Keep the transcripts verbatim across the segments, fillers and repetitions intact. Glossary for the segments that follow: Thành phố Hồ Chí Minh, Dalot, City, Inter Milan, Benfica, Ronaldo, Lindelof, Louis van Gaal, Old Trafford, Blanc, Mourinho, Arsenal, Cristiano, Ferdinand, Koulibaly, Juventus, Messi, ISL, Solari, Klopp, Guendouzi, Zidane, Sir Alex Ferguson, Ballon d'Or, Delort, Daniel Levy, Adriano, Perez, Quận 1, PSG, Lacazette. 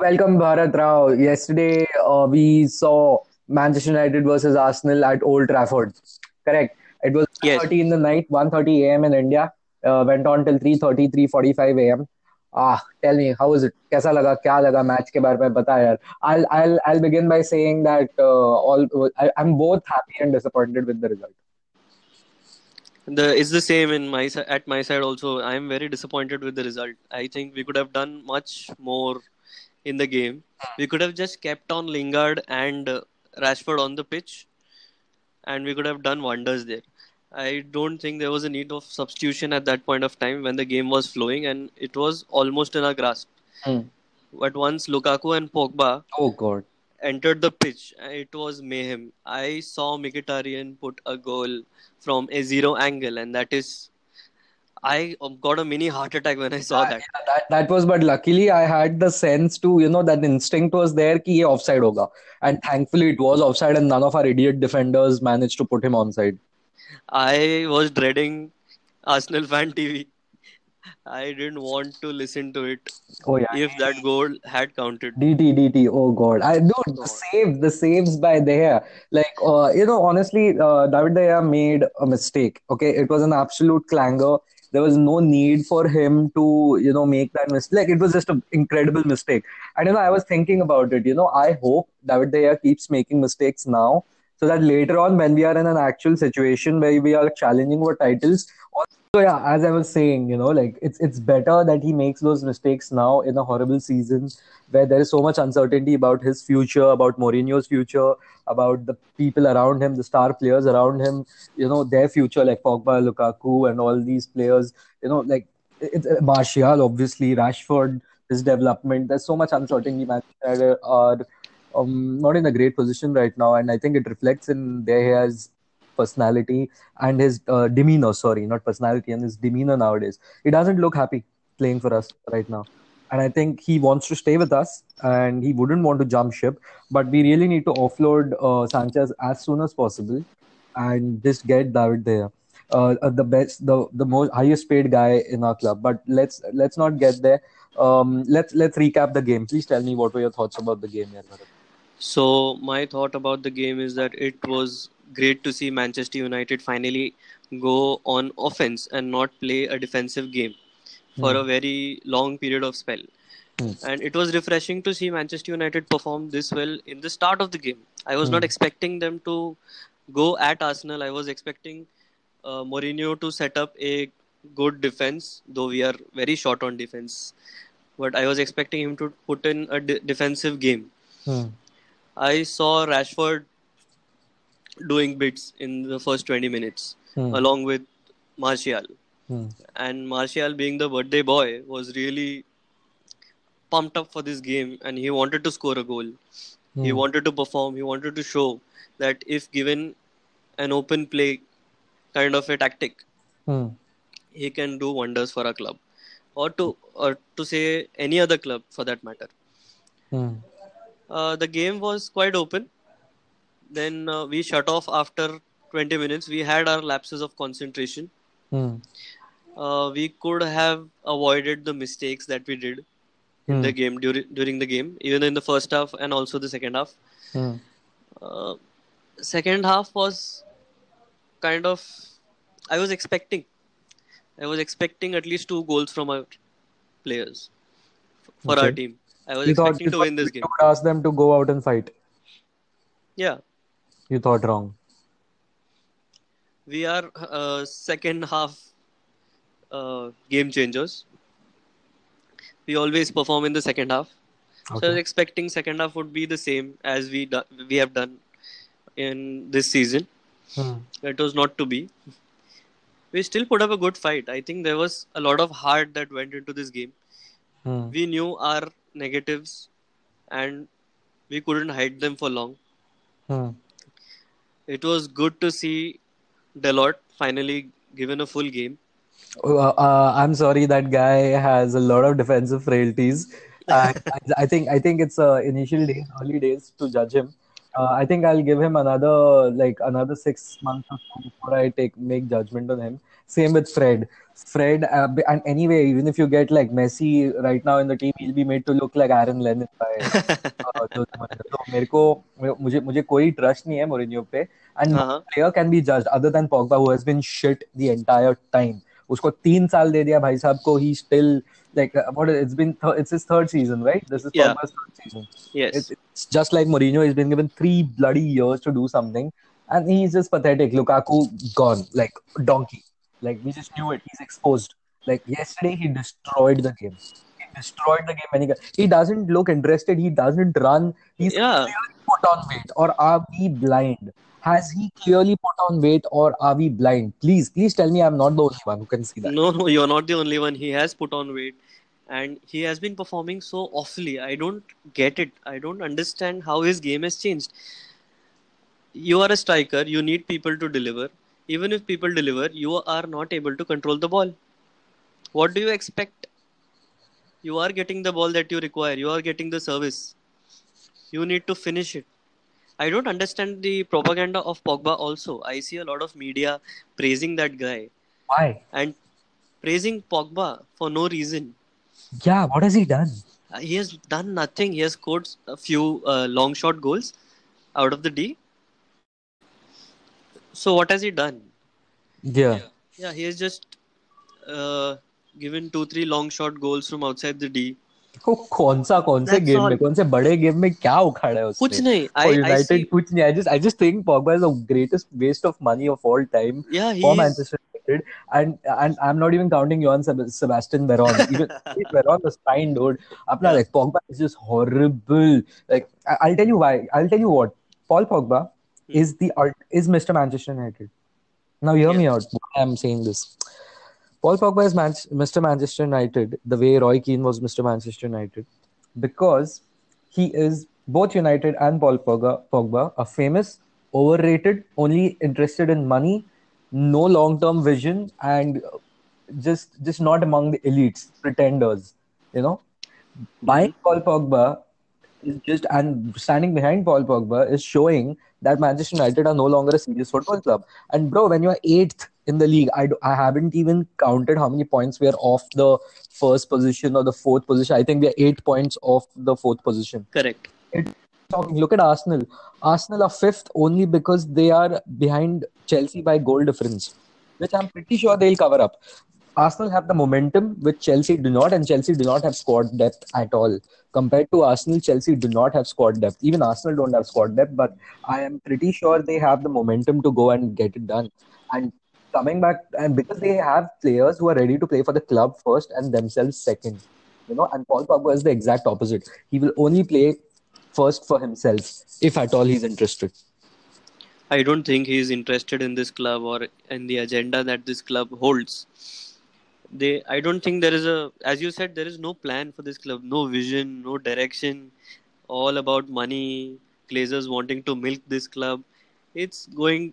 welcome, Bharat Rao. Yesterday, uh, we saw Manchester United versus Arsenal at Old Trafford. Correct. It was yes. one thirty in the night, one thirty a.m. in India. Uh, went on till three thirty, three forty-five a.m. Ah, tell me, how was it? Kaisa laga? Kya laga? Match ke baare mein bata yaar. I'll I'll I'll begin by saying that uh, all I, I'm both happy and disappointed with the result. The it's the same in my at my side also. I am very disappointed with the result. I think we could have done much more in the game. We could have just kept on Lingard and uh, Rashford on the pitch, and we could have done wonders there. I don't think there was a need of substitution at that point of time when the game was flowing and it was almost in our grasp. Mm. But once Lukaku and Pogba oh God. entered the pitch, it was mayhem. I saw Mkhitaryan put a goal from a zero angle, and that is... I got a mini heart attack when I saw yeah, that. Yeah, that. That was, but luckily I had the sense to, you know, that instinct was there ki ye offside hoga. And thankfully it was offside and none of our idiot defenders managed to put him onside. I was dreading Arsenal Fan T V. I didn't want to listen to it. Oh yeah. If that goal had counted. D T D T. Oh God. I dude, oh, the save the saves by De Gea. Like uh, you know, honestly, uh, David De Gea made a mistake. Okay, it was an absolute clanger. There was no need for him to, you know, make that mistake. Like, it was just an incredible mistake. And, you know, I was thinking about it. You know, I hope David De Gea keeps making mistakes now so that later on when we are in an actual situation where we are challenging for titles. So, yeah, as I was saying, you know, like, it's it's better that he makes those mistakes now in a horrible season where there is so much uncertainty about his future, about Mourinho's future, about the people around him, the star players around him, you know, their future, like Pogba, Lukaku and all these players, you know, like, it's Martial, obviously, Rashford, his development. There's so much uncertainty, man, that are um, not in a great position right now. And I think it reflects in De Gea's personality and his uh, demeanor, sorry, not personality, and his demeanor nowadays. He doesn't look happy playing for us right now. And I think he wants to stay with us and he wouldn't want to jump ship. But we really need to offload uh, Sanchez as soon as possible and just get David there. Uh, uh, the best, the the most highest paid guy in our club. But let's let's not get there. Um, let's let's recap the game. Please tell me what were your thoughts about the game here, Bharat? So my thought about the game is that it was great to see Manchester United finally go on offense and not play a defensive game for mm. a very long period of spell. Mm. And it was refreshing to see Manchester United perform this well in the start of the game. I was mm. not expecting them to go at Arsenal. I was expecting uh, Mourinho to set up a good defense, though we are very short on defense. But I was expecting him to put in a de- defensive game. Mm. I saw Rashford doing bits in the first twenty minutes hmm. along with Martial. Hmm. And Martial, being the birthday boy, was really pumped up for this game and he wanted to score a goal. Hmm. He wanted to perform. He wanted to show that if given an open play kind of a tactic, hmm. he can do wonders for our club or to, or to say any other club for that matter. Hmm. Uh, the game was quite open. Then uh, we shut off after twenty minutes. We had our lapses of concentration. Mm. Uh, we could have avoided the mistakes that we did mm. in the game, during during the game, even in the first half and also the second half. Mm. Uh, second half was kind of... I was expecting. I was expecting at least two goals from our players, for okay. our team. I was you expecting thought, to win this game. You would ask them to go out and fight. Yeah. You thought wrong. We are uh, second half uh, game changers. We always perform in the second half. Okay. So I was expecting second half would be the same as we do- we have done in this season. Hmm. It was not to be. We still put up a good fight. I think there was a lot of heart that went into this game. Hmm. We knew our negatives and we couldn't hide them for long. Hmm. It was good to see Delort finally given a full game. Uh, uh, I'm sorry, that guy has a lot of defensive frailties. I, I think I think it's uh, initial days, early days to judge him. Uh, I think I'll give him another like another six months or so before I take make judgment on him. Same with Fred. Fred, uh, and anyway, even if you get like Messi right now in the team, he'll be made to look like Aaron Lennon by. Uh, so, मेरे को मुझे मुझे कोई trust नहीं है Mourinho पे, and uh-huh. player can be judged other than Pogba who has been shit the entire time. उसको तीन साल दे दिया भाई साहब को. He still like what it's been th- it's his third season, right? This is yeah. Pogba's third season. Yes. It's, it's just like Mourinho. He's been given three bloody years to do something, and he's just pathetic. Lukaku gone like donkey. Like we just knew it. He's exposed. Like yesterday, he destroyed the game. He destroyed the game. Many he doesn't look interested. He doesn't run. He's yeah. clearly put on weight. Or are we blind? Has he clearly put on weight, or are we blind? Please, please tell me I'm not the only one who can see that. No, no, you're not the only one. He has put on weight, and he has been performing so awfully. I don't get it. I don't understand how his game has changed. You are a striker. You need people to deliver. Even if people deliver, you are not able to control the ball. What do you expect? You are getting the ball that you require. You are getting the service. You need to finish it. I don't understand the propaganda of Pogba also. I see a lot of media praising that guy. Why? And praising Pogba for no reason. Yeah, what has he done? He has done nothing. He has scored a few uh, long shot goals out of the D. So what has he done? Yeah. Yeah, yeah he has just uh, given two, three long shot goals from outside the D. को कौन सा कौन से game में कौन से बड़े game में क्या उखाड़ा है उसने कुछ नहीं आई यूनाइटेड कुछ नहीं I just I just think Pogba is the greatest waste of money of all time for Manchester United and and I am not even counting Juan Sebastian Veron even Veron the spine डोड अपना like Pogba is just horrible like I will tell you why I will tell you what Paul Pogba is the is Mister Manchester United. Now hear yes. me out. I am saying this. Paul Pogba is Man- Mister Manchester United the way Roy Keane was Mister Manchester United because he is both United and Paul Pogba, Pogba are famous, overrated, only interested in money, no long-term vision and just just not among the elites, pretenders, you know. Buying Paul Pogba is just and standing behind Paul Pogba is showing that Manchester United are no longer a serious football club. And bro, when you are eighth in the league, I, do, I haven't even counted how many points we are off the first position or the fourth position. I think we are eight points off the fourth position. Correct. It's shocking. Look at Arsenal. Arsenal are fifth only because they are behind Chelsea by goal difference, which I'm pretty sure they'll cover up. Arsenal have the momentum which Chelsea do not, and Chelsea do not have squad depth at all. Compared to Arsenal, Chelsea do not have squad depth. Even Arsenal don't have squad depth, but I am pretty sure they have the momentum to go and get it done. And coming back, and because they have players who are ready to play for the club first and themselves second, you know, and Paul Pogba is the exact opposite. He will only play first for himself, if at all he's interested. I don't think he is interested in this club or in the agenda that this club holds. They, I don't think there is a, as you said, there is no plan for this club, no vision, no direction, all about money, Glazers wanting to milk this club. It's going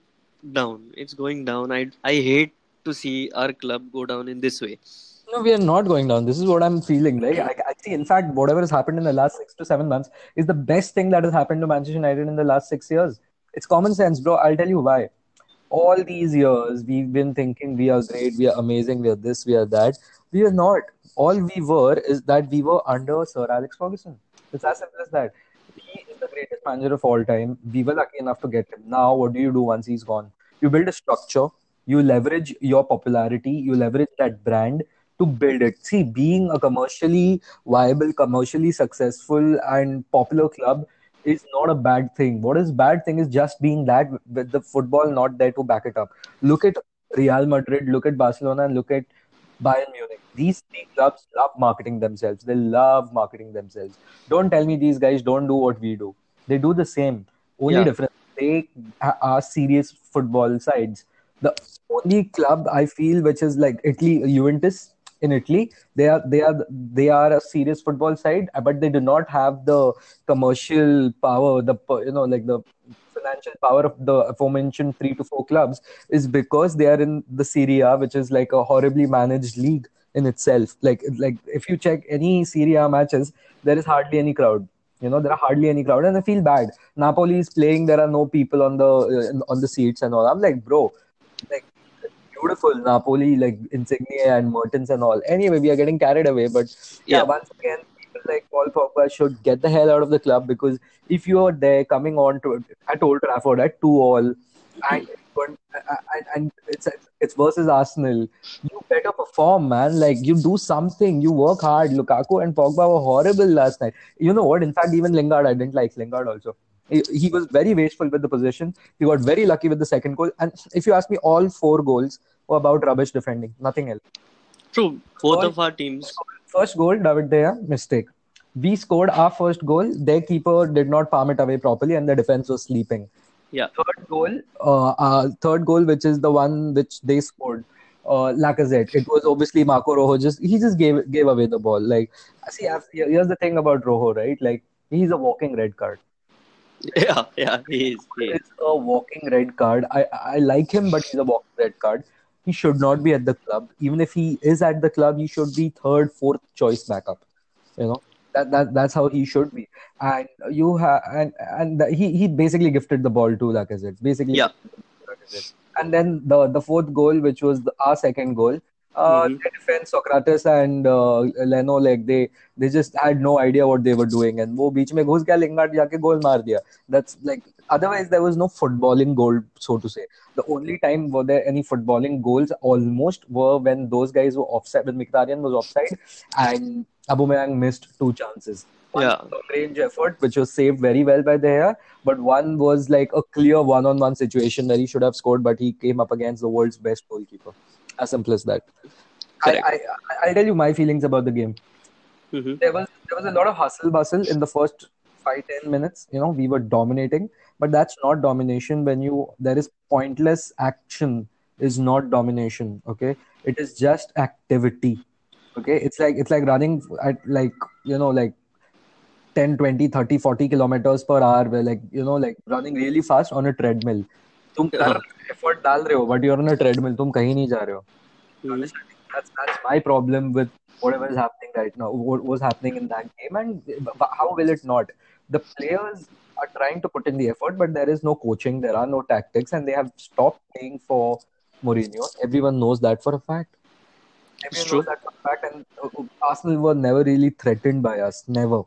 down. It's going down. I, I hate to see our club go down in this way. No, we are not going down. This is what I'm feeling. Like, I, I see, in fact, whatever has happened in the last six to seven months is the best thing that has happened to Manchester United in the last six years. It's common sense, bro. I'll tell you why. All these years, we've been thinking we are great, we are amazing, we are this, we are that. We are not. All we were is that we were under Sir Alex Ferguson. It's as simple as that. He is the greatest manager of all time. We were lucky enough to get him. Now, what do you do once he's gone? You build a structure. You leverage your popularity. You leverage that brand to build it. See, being a commercially viable, commercially successful and popular club is not a bad thing. What is bad thing is just being that with the football not there to back it up. Look at Real Madrid, look at Barcelona, and look at Bayern Munich. These three clubs love marketing themselves. They love marketing themselves. Don't tell me these guys don't do what we do. They do the same. Only yeah. difference, they are serious football sides. The only club I feel which is like Italy, Juventus in Italy, they are they are they are a serious football side, but they do not have the commercial power, the you know like the financial power of the aforementioned three to four clubs, is because they are in the Serie A, which is like a horribly managed league in itself. Like like if you check any Serie A matches, there is hardly any crowd. You know, there are hardly any crowd, and I feel bad. Napoli is playing, there are no people on the uh, on the seats and all. I'm like, bro, like, beautiful Napoli, like Insigne and Mertens and all. Anyway, we are getting carried away, but yeah, yeah once again, people like Paul Pogba should get the hell out of the club, because if you are there coming on to at Old Trafford at two all, and and, and it's it's versus Arsenal, you better perform, man. Like, you do something, you work hard. Lukaku and Pogba were horrible last night. You know what? In fact, even Lingard, I didn't like Lingard also. He, he was very wasteful with the possession. He got very lucky with the second goal. And if you ask me, all four goals were about rubbish defending. Nothing else. True. Both of our teams. First goal, David De Gea, mistake. We scored our first goal. Their keeper did not palm it away properly, and the defense was sleeping. Yeah. Third goal, uh, uh, third goal, which is the one which they scored, uh, Lacazette. It was obviously Marco Rojo. Just he just gave gave away the ball. Like, see, here's the thing about Rojo, right? Like, he's a walking red card. Yeah, yeah, he is. He is. It's a walking red card. I I like him, but he's a walking red card. He should not be at the club. Even if he is at the club, he should be third, fourth choice backup. You know. That, that that's how he should be, and you have and and the, he he basically gifted the ball to Lacazette, basically. Yeah. And then the, the fourth goal, which was the, our second goal, uh, mm-hmm. the defense, Socrates and uh, Leno, like they they just had no idea what they were doing, and वो बीच में घुस गया Lingard जाके गोल मार दिया. That's like, otherwise there was no footballing goal, so to say. The only time were there any footballing goals almost were when those guys were offside, when Mkhitaryan was offside, and Aubameyang missed two chances. One yeah. was a range effort, which was saved very well by De Gea, but one was like a clear one-on-one situation that he should have scored, but he came up against the world's best goalkeeper. As simple as that. I, I, I'll tell you my feelings about the game. Mm-hmm. There was there was a lot of hustle-bustle in the first five to ten minutes. You know, we were dominating, but that's not domination. When you there is pointless action is not domination, okay? It is just activity. Okay, it's like it's like running at like, you know, like ten, twenty, thirty, forty kilometers per hour, where like, you know, like running really fast on a treadmill. तुम कर effort डाल रहे हो, but you're on a treadmill. तुम कहीं नहीं जा रहे हो. That's that's my problem with whatever is happening right now. What was happening in that game, and how will it not? The players are trying to put in the effort, but there is no coaching, there are no tactics, and they have stopped playing for Mourinho. Everyone knows that for a fact. Everyone knows that for a fact, and uh, Arsenal were never really threatened by us. Never.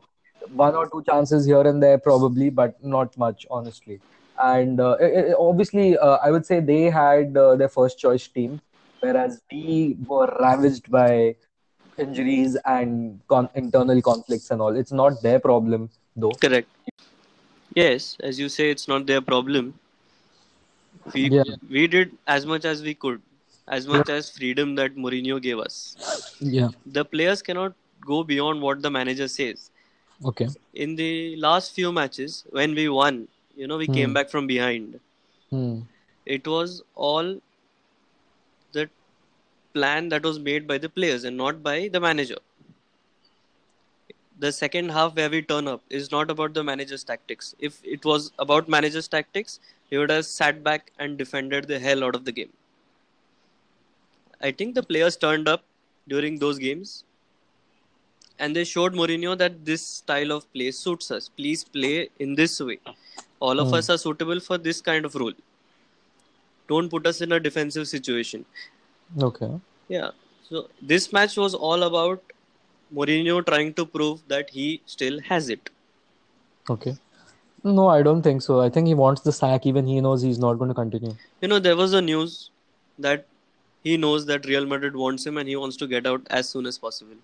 One or two chances here and there, probably, but not much, honestly. And uh, it, it, obviously, uh, I would say they had uh, their first choice team, whereas we were ravaged by injuries and con- internal conflicts and all. It's not their problem, though. Correct. Yes, as you say, it's not their problem. We yeah. we did as much as we could. As much as freedom that Mourinho gave us. Yeah. The players cannot go beyond what the manager says. Okay. In the last few matches, when we won, you know, we mm. came back from behind. Mm. It was all the plan that was made by the players and not by the manager. The second half where we turn up is not about the manager's tactics. If it was about manager's tactics, he would have sat back and defended the hell out of the game. I think the players turned up during those games and they showed Mourinho that this style of play suits us. Please play in this way. All of mm. us are suitable for this kind of role. Don't put us in a defensive situation. Okay. Yeah. So this match was all about Mourinho trying to prove that he still has it. Okay. No, I don't think so. I think he wants the sack. Even he knows he's not going to continue. You know, there was a news that he knows that Real Madrid wants him and he wants to get out as soon as possible.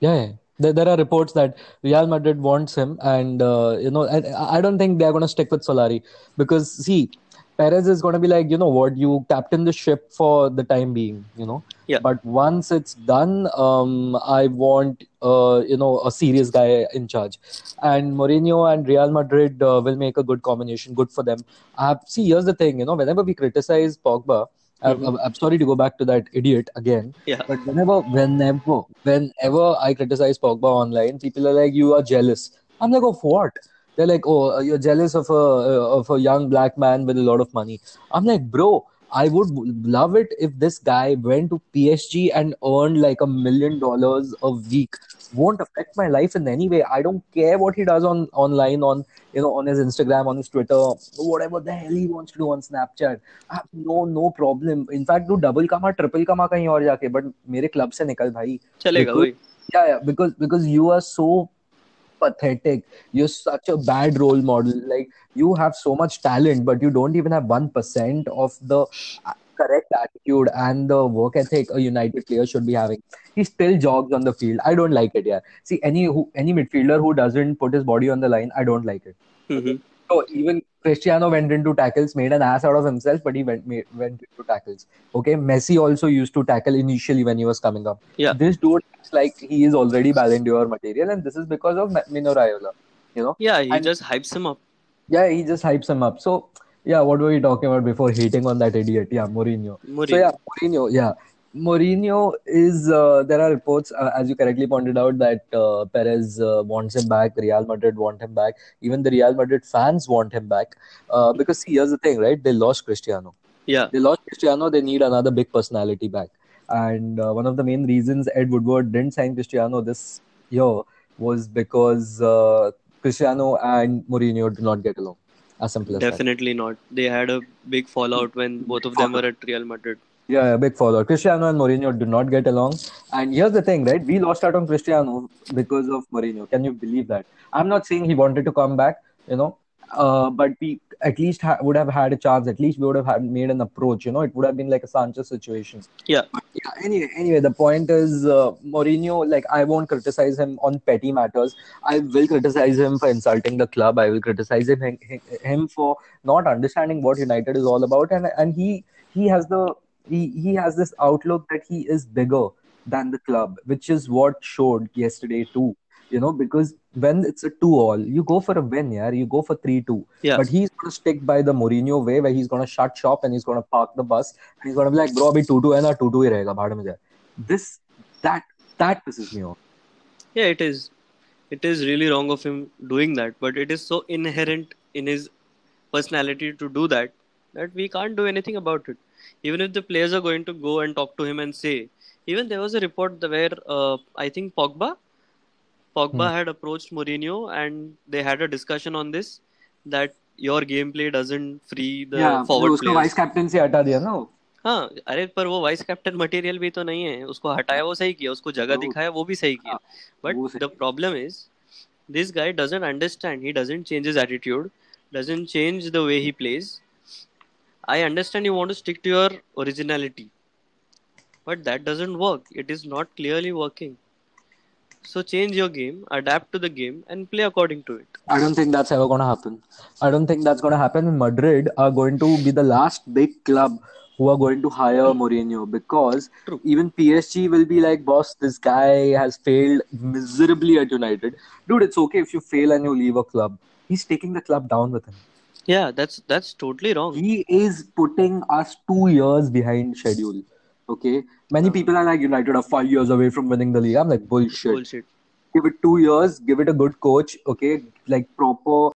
Yeah, there, there are reports that Real Madrid wants him, and uh, you know, I, I don't think they're going to stick with Solari, because see, Perez is going to be like, you know what, you captain the ship for the time being, you know. Yeah. But once it's done, um, I want uh, you know, a serious guy in charge. And Mourinho and Real Madrid uh, will make a good combination. Good for them. Uh, see, here's the thing, you know, whenever we criticize Pogba. Mm-hmm. I'm sorry to go back to that idiot again. Yeah. But whenever, whenever, whenever I criticize Pogba online, people are like, "You are jealous." I'm like, "Of what?" They're like, "Oh, you're jealous of a of a young black man with a lot of money." I'm like, "Bro, I would love it if this guy went to P S G and earned like a million dollars a week. Won't affect my life in any way. I don't care what he does on online, on you know, on his Instagram, on his Twitter, whatever the hell he wants to do on Snapchat. I have no no problem. In fact, do double kama, triple kama kahin aur jaake, but mere club se nikal bhai. Chalega bhai. Yeah, yeah, because because you are so pathetic. You're such a bad role model. Like, you have so much talent, but you don't even have one percent of the correct attitude and the work ethic a United player should be having. He still jogs on the field. I don't like it, yeah. See, any who, any midfielder who doesn't put his body on the line, I don't like it. Mm-hmm. So, even Cristiano went into tackles, made an ass out of himself, but he went made, went into tackles. Okay, Messi also used to tackle initially when he was coming up. Yeah. This dude looks like he is already Ballon d'Or material, and this is because of Mino Raiola, you know? Yeah, he and, just hypes him up. Yeah, he just hypes him up. So, yeah, what were we talking about before hating on that idiot? Yeah, Mourinho. Mourinho. So, yeah, Mourinho, yeah. Mourinho is, uh, there are reports, uh, as you correctly pointed out, that uh, Perez uh, wants him back, Real Madrid want him back, even the Real Madrid fans want him back. Uh, because see, here's the thing, right? They lost Cristiano. Yeah. They lost Cristiano, they need another big personality back. And uh, one of the main reasons Ed Woodward didn't sign Cristiano this year was because uh, Cristiano and Mourinho did not get along. As simple as that. Definitely not. They had a big fallout when both of them were at Real Madrid. Yeah, a big follower. Cristiano and Mourinho do not get along. And here's the thing, right? We lost out on Cristiano because of Mourinho. Can you believe that? I'm not saying he wanted to come back, you know, uh, but we at least ha- would have had a chance. At least we would have had made an approach, you know. It would have been like a Sanchez situation. Yeah. But yeah. Anyway, anyway, the point is uh, Mourinho, like, I won't criticize him on petty matters. I will criticize him for insulting the club. I will criticize him, him for not understanding what United is all about. And, and he, he has the... He he has this outlook that he is bigger than the club, which is what showed yesterday too. You know, because when it's a two-all, you go for a win, yeah. You go for three two. Yeah. But he's going to stick by the Mourinho way, where he's going to shut shop and he's going to park the bus and he's going to be like, bro, abhi two two hai na, two two hi rahega, bhaad mein jaye. This, that, that pisses me off. Yeah, it is. It is really wrong of him doing that. But it is so inherent in his personality to do that, that we can't do anything about it. Even if the players are going to go and talk to him and say, even there was a report where uh, I think Pogba, Pogba hmm. had approached Mourinho and they had a discussion on this, that your gameplay doesn't free the yeah, forward players. Yeah, usko vice captaincy hata diya na. हाँ, अरे पर वो vice captain material भी तो नहीं है, उसको हटाया वो सही किया, उसको जगह दिखाया वो भी सही किया. But the problem is, this guy doesn't understand. He doesn't change his attitude, doesn't change the way he plays. I understand you want to stick to your originality, but that doesn't work. It is not clearly working. So change your game, adapt to the game and play according to it. I don't think that's ever going to happen. I don't think that's going to happen. Madrid are going to be the last big club who are going to hire Mourinho, because True. Even P S G will be like, boss, this guy has failed miserably at United. Dude, it's okay if you fail and you leave a club. He's taking the club down with him. Yeah, that's that's totally wrong. He is putting us two years behind schedule. Okay, many uh, people are like, United are five years away from winning the league. I'm like, bullshit. Bullshit. Give it two years. Give it a good coach. Okay, like proper.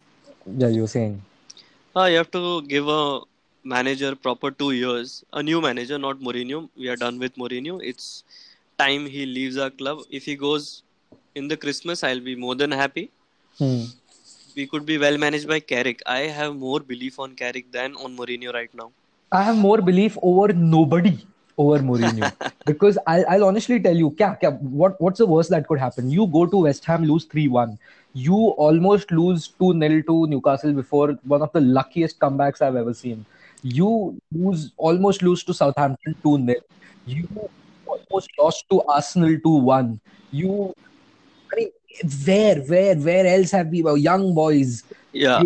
Yeah, you're saying. Uh, you have to give a manager proper two years. A new manager, not Mourinho. We are done with Mourinho. It's time he leaves our club. If he goes in the Christmas, I'll be more than happy. Hmm. We could be well managed by Carrick. I have more belief on Carrick than on Mourinho right now. I have more belief over nobody over Mourinho. Because I'll, I'll honestly tell you, kya, kya, what, what's the worst that could happen? You go to West Ham, lose three one. You almost lose two nil to Newcastle before, one of the luckiest comebacks I've ever seen. You lose almost lose to Southampton two nil. You almost lost to Arsenal two one. You... I mean, where, where, where else have we, well, young boys? Yeah.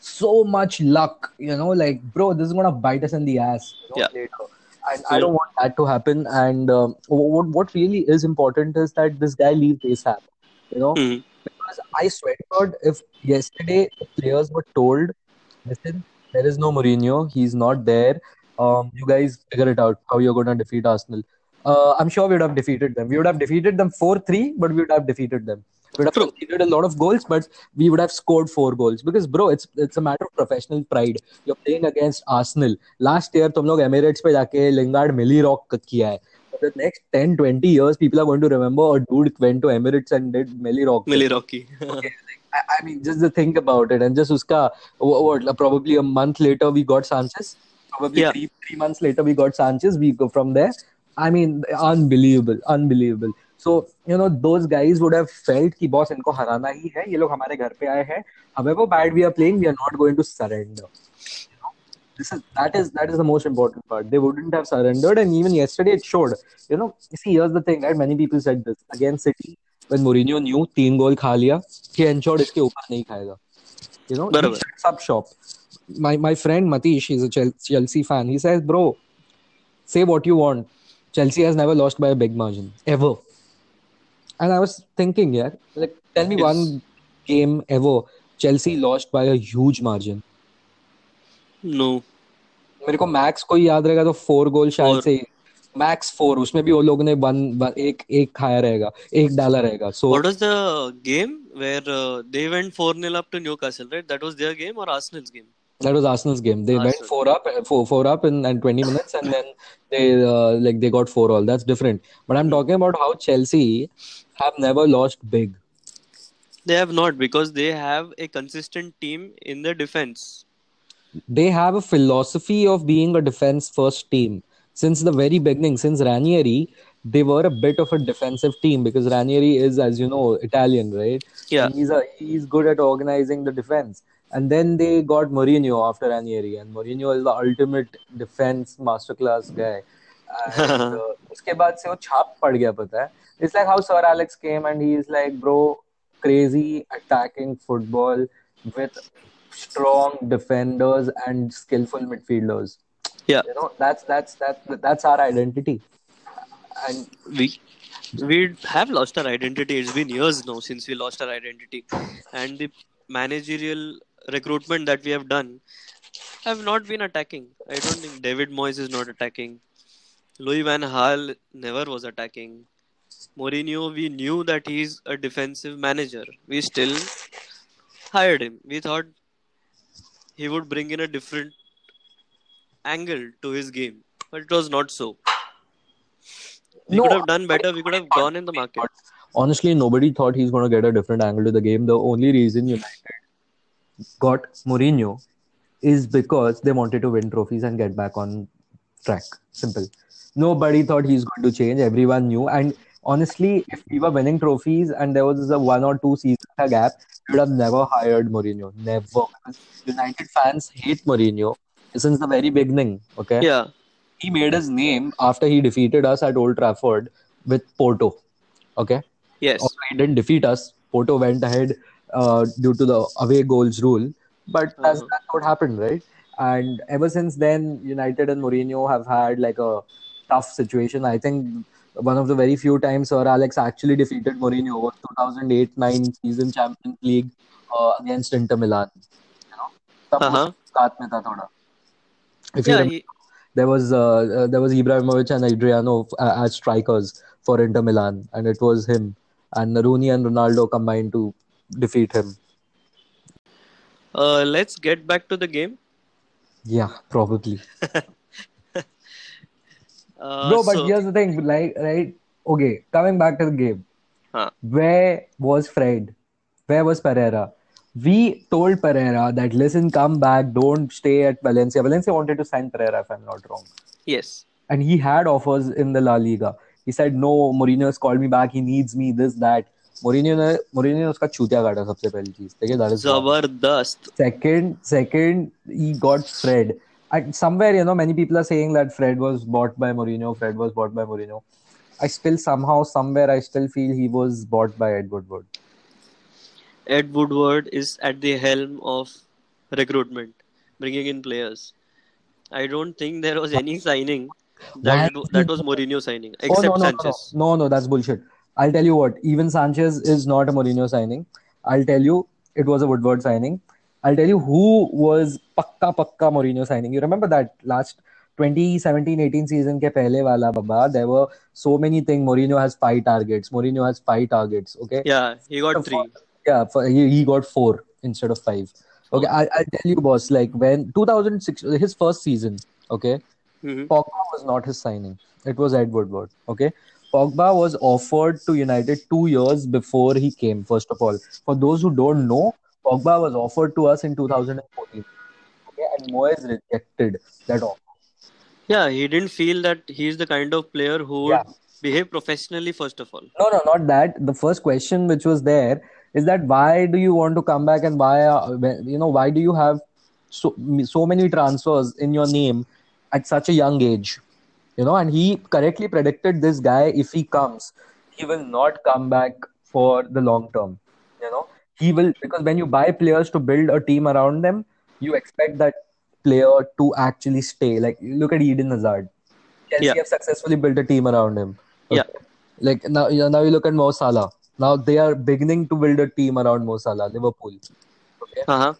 So much luck, you know, like, bro, this is going to bite us in the ass. You know, yeah. Later. And so, I don't want that to happen. And um, what what really is important is that this guy leaves ASAP, you know, mm-hmm. because I swear to God, if yesterday the players were told, listen, there is no Mourinho, he's not there. Um, you guys figure it out how you're going to defeat Arsenal. Uh, I'm sure we would have defeated them. We would have defeated them four three, but we would have defeated them. would have True. conceded a lot of goals, but we would have scored four goals. Because, bro, it's it's a matter of professional pride. You're playing against Arsenal. Last year, तुम लोग Emirates पे जाके Lingard Millie Rock किया है. For the next ten to twenty years, people are going to remember a dude went to Emirates and did Millie Rock. Millie Rocky. Okay. I, I mean, just to think about it. And just uska, what, probably a month later, we got Sanchez. Probably yeah. three, three months later, we got Sanchez. We go from there. I mean, unbelievable, unbelievable. So, you know, those guys would have felt ki boss inko harana hi hai. Ye log hamare ghar pe aaye hain. However bad we are playing, we are not going to surrender. This is that is that is the most important part. They wouldn't have surrendered, and even yesterday it showed. You know, see, here's the thing, right? Many people said this against City when Mourinho knew teen goal kha liya, he ensured iske upar nahi khayega. You know, he shuts up shop. My my friend Matish, he's a Chelsea fan. He says, bro, say what you want. Chelsea has never lost by a big margin ever. And I was thinking, yeah, like tell me yes. one game ever Chelsea lost by a huge margin. No. मेरे को max को ही याद रहेगा तो four गोल शायद से max four उसमें भी वो लोग ने वन एक एक खाया रहेगा एक डाला रहेगा so what was the game where they went four nil up to Newcastle right that was their game और Arsenal's game that was Arsenal's game they went four up four up in and twenty minutes and then they uh, like they got four all that's different but I'm talking about how Chelsea have never lost big they have not because they have a consistent team in the defense They have a philosophy of being a defense-first team. Since the very beginning, since Ranieri, they were a bit of a defensive team because Ranieri is, as you know, Italian, right? Yeah. And he's a, he's good at organizing the defense. And then they got Mourinho after Ranieri. And Mourinho is the ultimate defense masterclass guy. And उसके बाद से वो छाप पड़ गया पता है. It's like how Sir Alex came and he's like, bro, crazy attacking football with... strong defenders and skillful midfielders. Yeah, you know that's that's that's that's our identity. And we we have lost our identity. It's been years now since we lost our identity, and the managerial recruitment that we have done have not been attacking. I don't think David Moyes is not attacking. Louis van Gaal never was attacking. Mourinho, we knew that he's a defensive manager. We still hired him. We thought. He would bring in a different angle to his game. But it was not so. We no, could have done better. We could have gone in the market. Honestly, nobody thought he's going to get a different angle to the game. The only reason United got Mourinho is because they wanted to win trophies and get back on track. Simple. Nobody thought he's going to change. Everyone knew. And honestly, if we were winning trophies and there was a one or two season gap, we would have never hired Mourinho. Never. United fans hate Mourinho since the very beginning. Okay. Yeah. He made his name after he defeated us at Old Trafford with Porto. Okay. Yes. Also, he didn't defeat us. Porto went ahead uh, due to the away goals rule. But uh-huh. that's, that's what happened, right? And ever since then, United and Mourinho have had like a tough situation. I think one of the very few times Sir Alex actually defeated Mourinho was two thousand eight nine season Champions League uh, against Inter Milan. Uh-huh. If yeah, you remember, he... there was uh, uh, there was Ibrahimovic and Adriano uh, as strikers for Inter Milan, and it was him and Rooney and Ronaldo combined to defeat him. Uh, let's get back to the game. Yeah, probably. uh, no, but so... here's the thing, like, right? Okay, coming back to the game. Huh. Where was Fred? Where was Pereira? We told Pereira that, listen, come back, don't stay at Valencia. Valencia wanted to sign Pereira, if I'm not wrong. Yes. And he had offers in the La Liga. He said, no, Mourinho has called me back, he needs me, this, that. Mourinho ne, Mourinho uska chutiya gada, sabse pehle cheez. That is Zabardast. Second, second, he got Fred. And somewhere, you know, many people are saying that Fred was bought by Mourinho, Fred was bought by Mourinho. I still somehow, somewhere, I still feel he was bought by Ed Woodward. Ed Woodward is at the helm of recruitment, bringing in players. I don't think there was any signing that that was Mourinho signing, except oh, no, no, Sanchez. No no, no, no, that's bullshit. I'll tell you what, even Sanchez is not a Mourinho signing. I'll tell you, it was a Woodward signing. I'll tell you who was pakka pakka Mourinho signing. You remember that last twenty seventeen eighteen season के पहले वाला बाबा, there were so many things. Mourinho has five targets. Mourinho has five targets. Okay. Yeah, he got so three. For, yeah, for, he, he got four instead of five. Okay, I, I'll tell you, boss. Like when two thousand six, his first season. Okay. Mm-hmm. Pogba was not his signing. It was Ed Woodward. Okay. Pogba was offered to United two years before he came, first of all. For those who don't know, Pogba was offered to us in two thousand fourteen. Okay, and Moyes rejected that offer. Yeah, he didn't feel that he's the kind of player who yeah. would behave professionally, first of all. No, no, not that. The first question which was there is that why do you want to come back and why, you know, why do you have so, so many transfers in your name at such a young age? You know, and he correctly predicted this guy, if he comes, he will not come back for the long term. You know, he will, because when you buy players to build a team around them, you expect that player to actually stay. Like, look at Eden Hazard. Chelsea yeah. have successfully built a team around him. Okay? Yeah. Like, now, now you look at Mo Salah. Now they are beginning to build a team around Mo Salah, Liverpool. Okay? Uh-huh.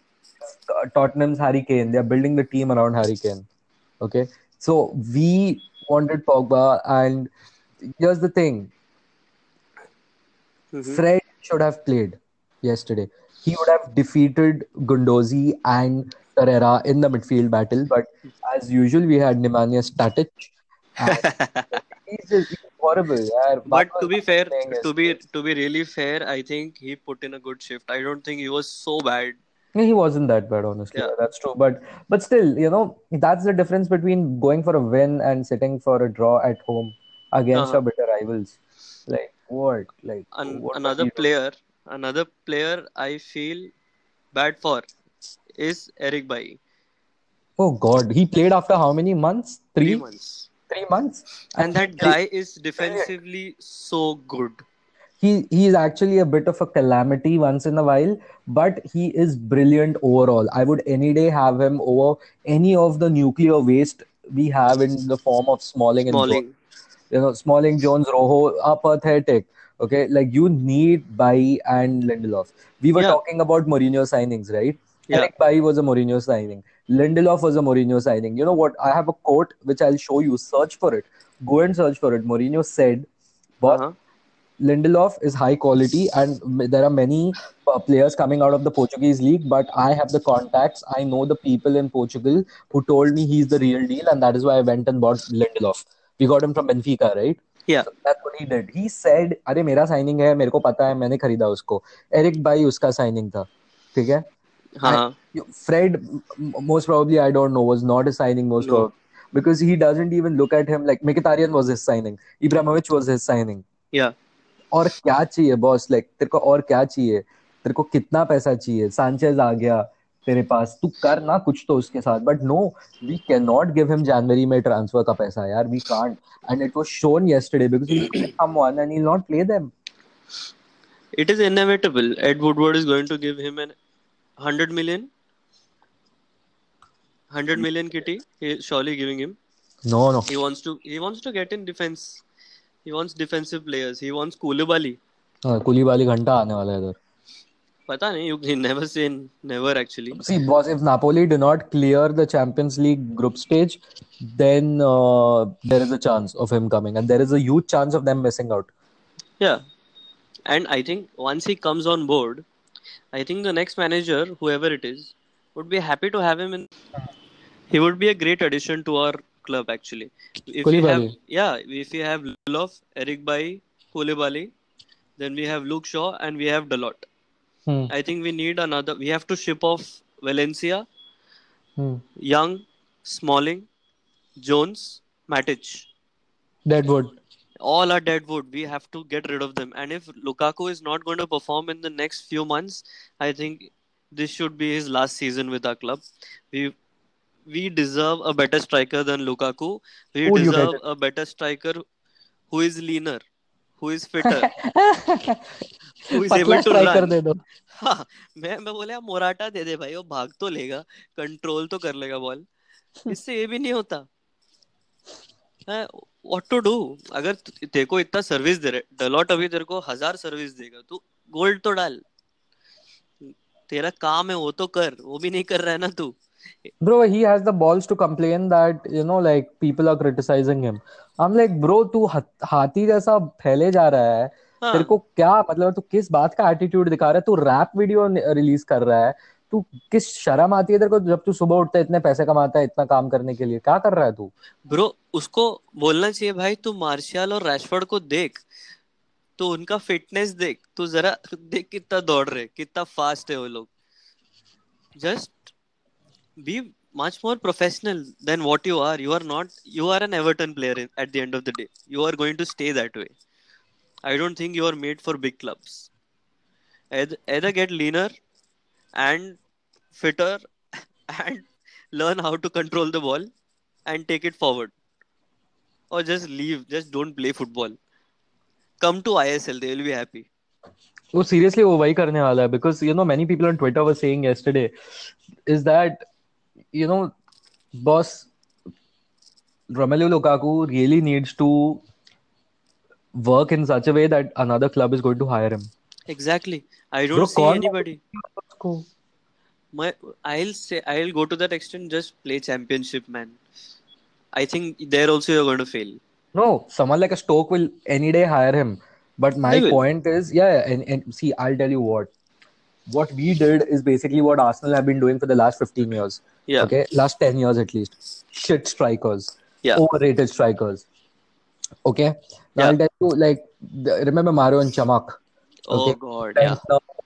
Tottenham's Harry Kane. They are building the team around Harry Kane. Okay. So, we wanted Pogba, and here's the thing. Mm-hmm. Fred should have played yesterday. He would have defeated Guendouzi and Herrera in the midfield battle, but as usual, we had Nemanja Static. He's just horrible. Yaar. But to be fair, to be to be really fair, I think he put in a good shift. I don't think he was so bad. He wasn't that bad, honestly. Yeah. That's true. But but still, you know, that's the difference between going for a win and sitting for a draw at home against uh-huh. our bitter rivals. Like, what? Like An- what another player, doing? another player I feel bad for is Eric Bailly. Oh God, he played after how many months? Three, Three months. Three months. And, and that guy is defensively so good. He he is actually a bit of a calamity once in a while, but he is brilliant overall. I would any day have him over any of the nuclear waste we have in the form of Smalling, Smalling. and Jones. You know, Smalling, Jones, Rojo are pathetic. Okay, like you need Bailly and Lindelof. We were yeah. talking about Mourinho signings, right? Yeah. Eric Bailly was a Mourinho signing. Lindelof was a Mourinho signing. You know what? I have a quote which I'll show you. Search for it. Go and search for it. Mourinho said, "But." Uh-huh. Lindelof is high quality and there are many uh, players coming out of the Portuguese league, but I have the contacts. I know the people in Portugal who told me he's the real deal, and that is why I went and bought Lindelof. We got him from Benfica, right? Yeah. So that's what he did. He said, "Arey, mera signing hai, mereko pata hai, maine kharida usko." Eric Bailly uska signing tha. Theek hai? Uh-huh. Fred, most probably, I don't know, was not a signing most no. probably. Because he doesn't even look at him like Mkhitaryan was his signing. Ibrahimovic was his signing. Yeah. और क्या चाहिए boss like तेरे को और क्या चाहिए तेरे को कितना पैसा चाहिए सांचेज आ गया तेरे पास तू कर ना कुछ तो उसके साथ but no we can not give him जनवरी में ट्रांसफर का पैसा यार we can't and it was shown yesterday because he will come on and he will not play them it is inevitable Ed Woodward is going to give him an one hundred million kitty he is surely giving him no no he wants to he wants to get in defense. He wants defensive players. He wants Koulibaly. हाँ, Koulibaly घंटा आने वाला है इधर. पता नहीं. You never say never actually. See, boss, if Napoli do not clear the Champions League group stage, then uh, there is a chance of him coming, and there is a huge chance of them missing out. Yeah, and I think once he comes on board, I think the next manager, whoever it is, would be happy to have him in. He would be a great addition to our club actually. If Koulibaly. we have yeah, if we have Lindelof, Eric Bailly, Koulibaly, then we have Luke Shaw and we have Dalot. Hmm. I think we need another. We have to ship off Valencia, hmm. Young, Smalling, Jones, Matic, Deadwood. All are deadwood. We have to get rid of them. And if Lukaku is not going to perform in the next few months, I think this should be his last season with our club. We We deserve a better striker than Lukaku. We Ooh, deserve a better striker who is leaner, who is fitter, who is able to run. दे दो. हाँ, मैं मैं बोले Morata दे दे भाई वो भाग तो लेगा, कंट्रोल तो कर लेगा बॉल. इससे ये भी नहीं होता. What to do? अगर तेरे को इतना सर्विस दे रहा है, डलॉट अभी तेरे को हजार सर्विस देगा, तू गोल्ड तो डाल. तेरा काम है वो तो कर, वो भी नहीं कर रहा है ना तू. Bro, he has the balls to complain that, you know, like, people are criticizing him. I'm like, bro, तू हाथी जैसा फैले जा रहा है. हाँ. तेरे को क्या मतलब, तू किस बात का एटीट्यूड दिखा रहा है? तू रैप वीडियो रिलीज कर रहा है. तू किस शर्म आती है तेरे को जब तू सुबह उठता है, इतने पैसे कमाता है, इतना काम करने के लिए क्या कर रहा है तू? ब्रो, उसको बोलना चाहिए भाई, तू मार्शियल और रैशफोर्ड को देख, तू उनका फिटनेस देख, तू जरा देख कितना दौड़ रहे, कितना फास्ट है वो लोग. Just be much more professional than what you are. You are not, you are an Everton player at the end of the day. You are going to stay that way. I don't think you are made for big clubs. Either get leaner and fitter and learn how to control the ball and take it forward. Or just leave, just don't play football. Come to I S L, they will be happy. Oh, seriously, वो वही करने वाला है, because you know many people on Twitter were saying yesterday is that, you know, boss Romelu Lukaku really needs to work in such a way that another club is going to hire him. Exactly. I don't Bro, see anybody. My, I'll say I'll go to that extent. Just play championship, man. I think there also you're going to fail. No, someone like a Stoke will any day hire him. But my point is, yeah, and, and see, I'll tell you what. What we did is basically what Arsenal have been doing for the last fifteen years. Yeah. Okay? Last ten years at least. Shit strikers. Yeah. Overrated strikers. Okay? Now, yeah. I'll tell you, like, remember Mario and Chamak? Okay? Oh, God, yeah.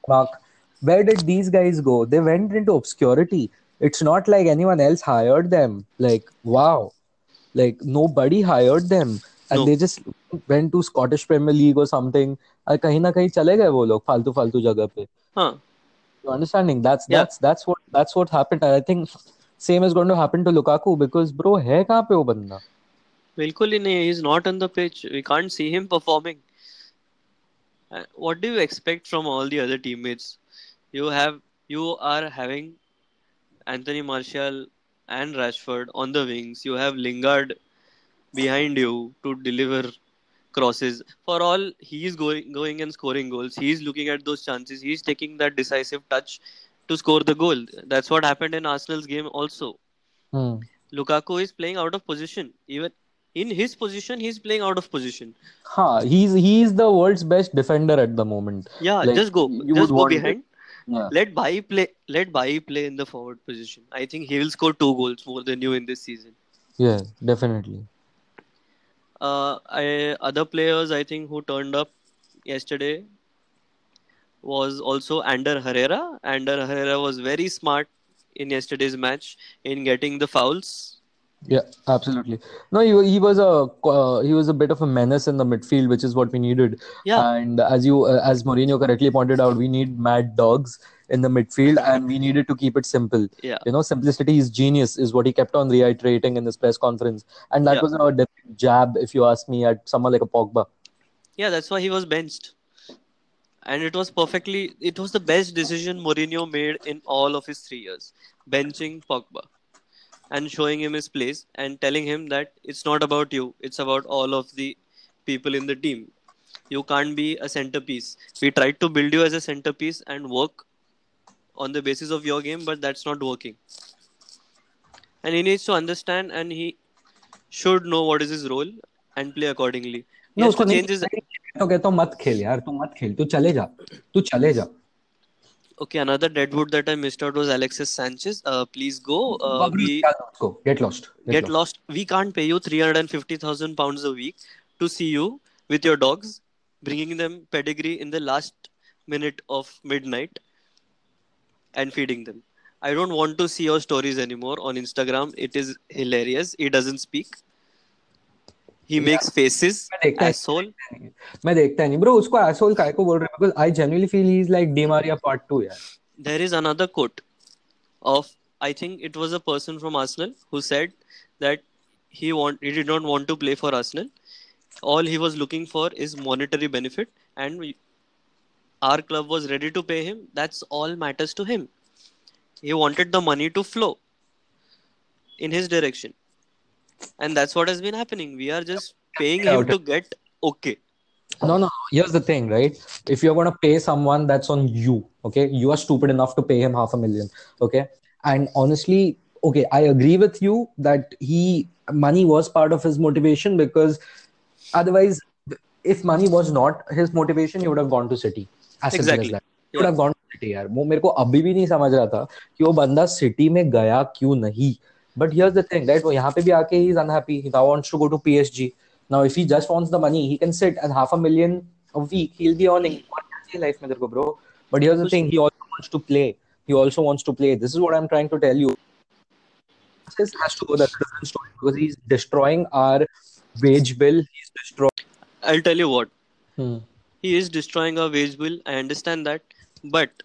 Chamak. Where did these guys go? They went into obscurity. It's not like anyone else hired them. Like, wow. Like, nobody hired them. And no. they just went to Scottish Premier League or something. And kahin na kahin chale gaye wo log, faltu faltu jagah pe. Huh. You understanding? That's yeah. that's that's what that's what happened. And I think same is going to happen to Lukaku, because bro, hai kahan pe wo banda? Bilkul hi nahi. He's not on the pitch. We can't see him performing. What do you expect from all the other teammates? You have you are having Anthony Martial and Rashford on the wings. You have Lingard behind you to deliver crosses. For all, he is going, going and scoring goals. He is looking at those chances. He is taking that decisive touch to score the goal. That's what happened in Arsenal's game also. Hmm. Lukaku is playing out of position. Even in his position, he is playing out of position. Ha, he's he's the world's best defender at the moment. Yeah, like, just go. Just go behind. Yeah. Let Bailly play. Let Bailly play in the forward position. I think he will score two goals more than you in this season. Yeah, definitely. Uh, I, other players I think who turned up yesterday was also Ander Herrera. Ander Herrera was very smart in yesterday's match in getting the fouls. Yeah, absolutely. No, he, he was a uh, he was a bit of a menace in the midfield, which is what we needed. Yeah. And as you uh, as Mourinho correctly pointed out, we need mad dogs in the midfield, and we needed to keep it simple. Yeah. You know, simplicity is genius, is what he kept on reiterating in this press conference. And that yeah. was a direct jab, if you ask me, at someone like a Pogba. Yeah, that's why he was benched. And it was perfectly, it was the best decision Mourinho made in all of his three years. Benching Pogba. And showing him his place and telling him that it's not about you. It's about all of the people in the team. You can't be a centerpiece. We tried to build you as a centerpiece and work on the basis of your game, but that's not working. And he needs to understand, and he should know what is his role and play accordingly. No, so changes. No, कहता हूँ मत खेल यार, तू मत खेल, तू चले जा, तू चले जा. Okay, another deadwood that I missed out was Alexis Sanchez. Uh, please go. Uh, we, go. Get lost. Get, get lost. lost. We can't pay you three hundred fifty thousand pounds a week to see you with your dogs, bringing them pedigree in the last minute of midnight and feeding them. I don't want to see your stories anymore on Instagram. It is hilarious. He doesn't speak. He yeah. makes faces. Asshole. I don't Bro, usko asshole kai ko bol rahe, because I genuinely feel he's like Di Maria part two. Yeah. There is another quote of, I think it was a person from Arsenal who said that he want he did not want to play for Arsenal. All he was looking for is monetary benefit, and we, our club was ready to pay him. That's all matters to him. He wanted the money to flow in his direction. And that's what has been happening. We are just paying him to get okay. No, no. Here's the thing, right? If you're going to pay someone, that's on you, okay? You are stupid enough to pay him half a million, okay? And honestly, okay, I agree with you that he money was part of his motivation, because otherwise, if money was not his motivation, he would have gone to City. As exactly. Simple as that. He would have gone to City, yaar. वो मेरे को अभी भी नहीं समझ रहा था कि वो बंदा City में गया क्यों नहीं. But here's the thing, right? वो यहाँ पे भी आके he's unhappy. He now wants to go to P S G. Now, if he just wants the money, he can sit at half a million a week. He'll be earning. Life, bro. But here's the thing, he also wants to play. He also wants to play. This is what I'm trying to tell you. This has to go. That's a different story, because he's destroying our wage bill. He's destroying. I'll tell you what. Hmm. He is destroying our wage bill. I understand that, but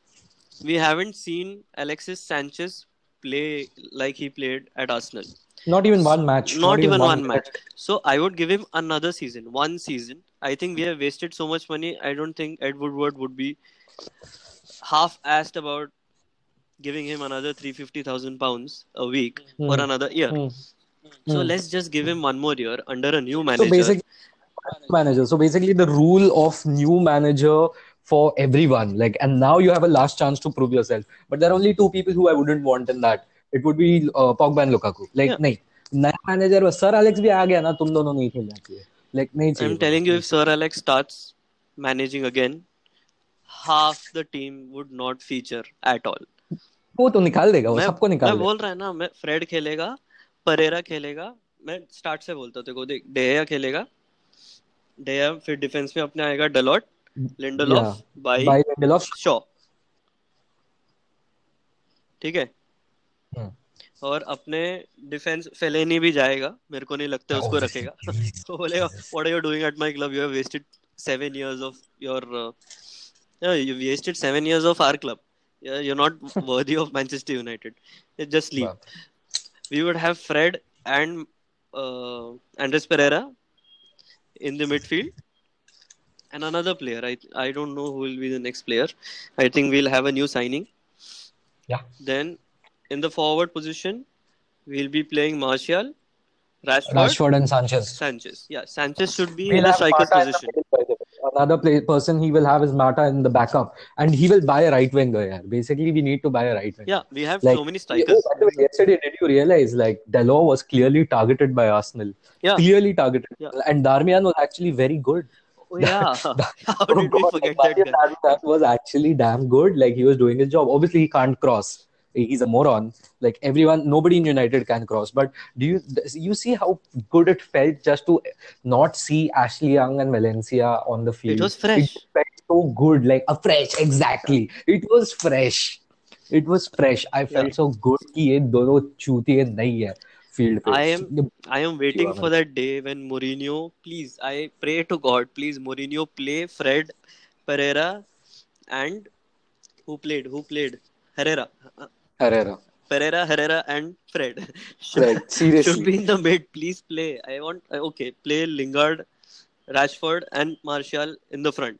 we haven't seen Alexis Sanchez play like he played at Arsenal. Not even one match. Not, Not even, even one, one match. match. So I would give him another season. One season. I think we have wasted so much money. I don't think Ed Woodward would be half-assed about giving him another three hundred fifty thousand pounds a week mm. or another year. Mm. So mm. let's just give him one more year under a new manager. So basically, manager. So basically the rule of new manager for everyone. Like, and now you have a last chance to prove yourself. But there are only two people who I wouldn't want in that. It would be uh, Pogba and Lukaku. Like, yeah. nahin. Naya manager was Sir Alex bhi aa gaya na, tum dono nahi khelna chahiye. Like, nahin chahiye. I'm telling you, if Sir Alex starts managing again, half the team would not feature at all. वो तो निकाल देगा, वो सबको निकाल देगा. मैं बोल रहा है ना, मैं फ्रेड खेलेगा, परेरा खेलेगा. मैं स्टार्ट से बोलता तेरे को, देख De Gea खेलेगा, De Gea फिर डिफेंस में अपने आएगा Dalot, Lindelof, Bailly, Lindelof, Shaw. ठीक है. और अपने डिफेंस फेलेनी भी जाएगा, मेरे को नहीं लगता उसको रखेगा. तो बोलेगा, what are you doing at my club, you have wasted seven years of your you wasted seven years of our club, you are not worthy of Manchester United, just leave. We would have Fred and Andreas Pereira in the midfield and another player. I I don't know who will be the next player. I think we will have a new signing. या then in the forward position, we'll be playing Martial, Rashford, Rashford and Sanchez. Sanchez, yeah, Sanchez should be we'll in the striker's Mata position. The Another play, person he will have is Mata in the backup, and he will buy a right winger. Yeah. Basically, we need to buy a right winger. Yeah, we have like, so many strikers. Oh, by the way, yesterday, did you realize like Delors was clearly targeted by Arsenal? Yeah, clearly targeted, yeah. And Darmian was actually very good. Oh, yeah, that, how oh, did God, we forget that? Darmian that was actually damn good. Like he was doing his job. Obviously, he can't cross. He's a moron. Like everyone, nobody in United can cross. But do you you see how good it felt just to not see Ashley Young and Valencia on the field? It was fresh. It felt so good, like a fresh. Exactly. It was fresh. It was fresh. I felt yeah. so good. कि ये दोनों चूतिये नहीं है field पे. I am I am waiting for that day when Mourinho, please, I pray to God, please Mourinho play Fred, Pereira, and who played who played Herrera. Herrera. Pereira, Herrera and Fred. Fred, seriously. Should be in the mid. Please play. I want... Okay, play Lingard, Rashford and Martial in the front.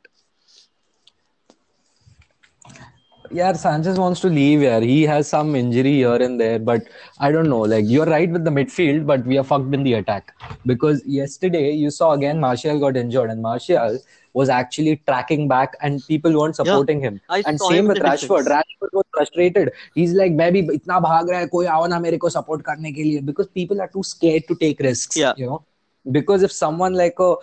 Yeah, Sanchez wants to leave here. He has some injury here and there. But I don't know. Like, you're right with the midfield, but we are fucked in the attack. Because yesterday, you saw again, Martial got injured. And Martial was actually tracking back and people weren't supporting yeah, him. I and same with Rashford. Difference. Rashford was frustrated. He's like, मैं भी इतना भाग रहा है, कोई आओ ना मेरे को support करने के लिए. Because people are too scared to take risks. Yeah. You know? Because if someone like a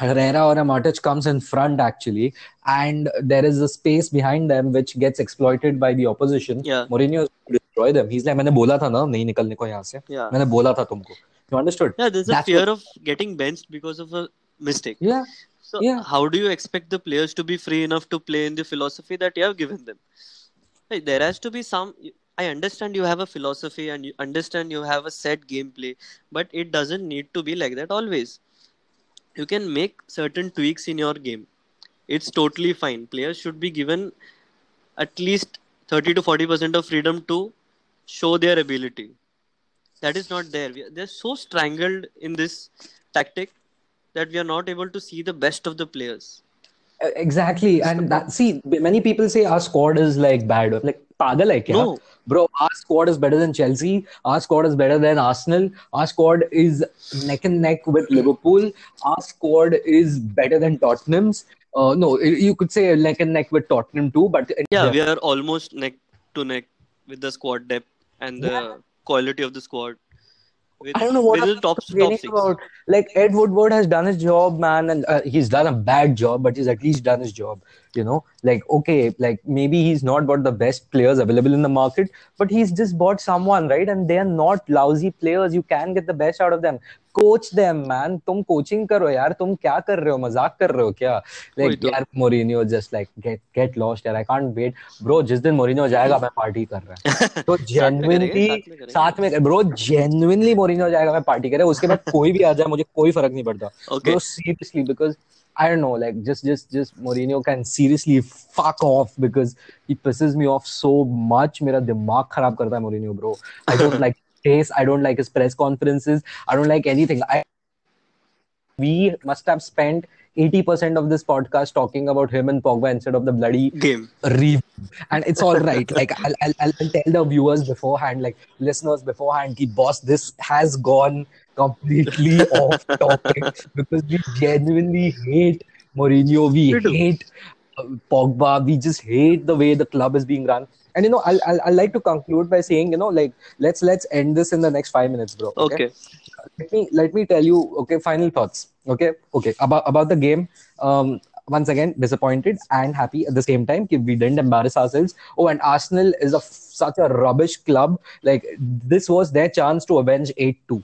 Herrera or a Matic comes in front actually, and there is a space behind them which gets exploited by the opposition. Yeah. Mourinho is going to destroy them. He's like, मैंने बोला था ना नहीं निकलने को यहाँ से. Yeah. मैंने बोला था तुमको. You understood? Yeah, there's a That's fear what... of getting benched because of a mistake. Yeah. So yeah. how do you expect the players to be free enough to play in the philosophy that you have given them? Like, there has to be some... I understand you have a philosophy and you understand you have a set gameplay, but it doesn't need to be like that always. You can make certain tweaks in your game. It's totally fine. Players should be given at least thirty to forty percent of freedom to show their ability. That is not there. They're so strangled in this tactic that we are not able to see the best of the players. Exactly. And that, see, many people say our squad is like bad. Like, pagal hai kya? No. Bro, our squad is better than Chelsea. Our squad is better than Arsenal. Our squad is neck and neck with Liverpool. Our squad is better than Tottenham's. Uh, no, you could say neck and neck with Tottenham too. But yeah, yeah, we are almost neck to neck with the squad depth and the yeah. quality of the squad. With, I don't know what I'm top, top six. About. Like, Ed Woodward has done his job, man, and uh, he's done a bad job, but he's at least done his job, you know? Like, okay, like, maybe he's not got the best players available in the market, but he's just bought someone, right? And they are not lousy players. You can get the best out of them. Coach them, man. Tum coaching karo, yaar. Tum kya kar rahe ho? Mazak kar rahe ho kya? Like, yaar, Mourinho, just like, get get lost, yaar. I can't wait. Bro, jis din Mourinho jayega, main party kar raha hai. So, genuinely, saath mein, bro, genuinely Mourinho jayega, main party kar raha hai. Uske baad koi bhi aa jaye, mujhe koi farak nahi padta. Okay. Bro, seriously, because I don't know, like, just, just, just Mourinho can seriously fuck off because he pisses me off so much. Mera dimag kharab karta hai Mourinho, bro. I don't like face. I don't like his press conferences. I don't like anything. I, we must have spent eighty percent of this podcast talking about him and Pogba instead of the bloody game. Re- and it's all right. Like, I'll, I'll, I'll tell the viewers beforehand, like listeners beforehand, ki boss, this has gone completely off topic because we genuinely hate Mourinho. We, we hate uh, Pogba. We just hate the way the club is being run. And, you know, I'll, I'll, I'll like to conclude by saying, you know, like, let's let's end this in the next five minutes, bro. Okay. okay. Let me let me tell you, okay, final thoughts. Okay. Okay. About about the game. Um, once again, disappointed and happy at the same time. We didn't embarrass ourselves. Oh, and Arsenal is a, such a rubbish club. Like, this was their chance to avenge eight two.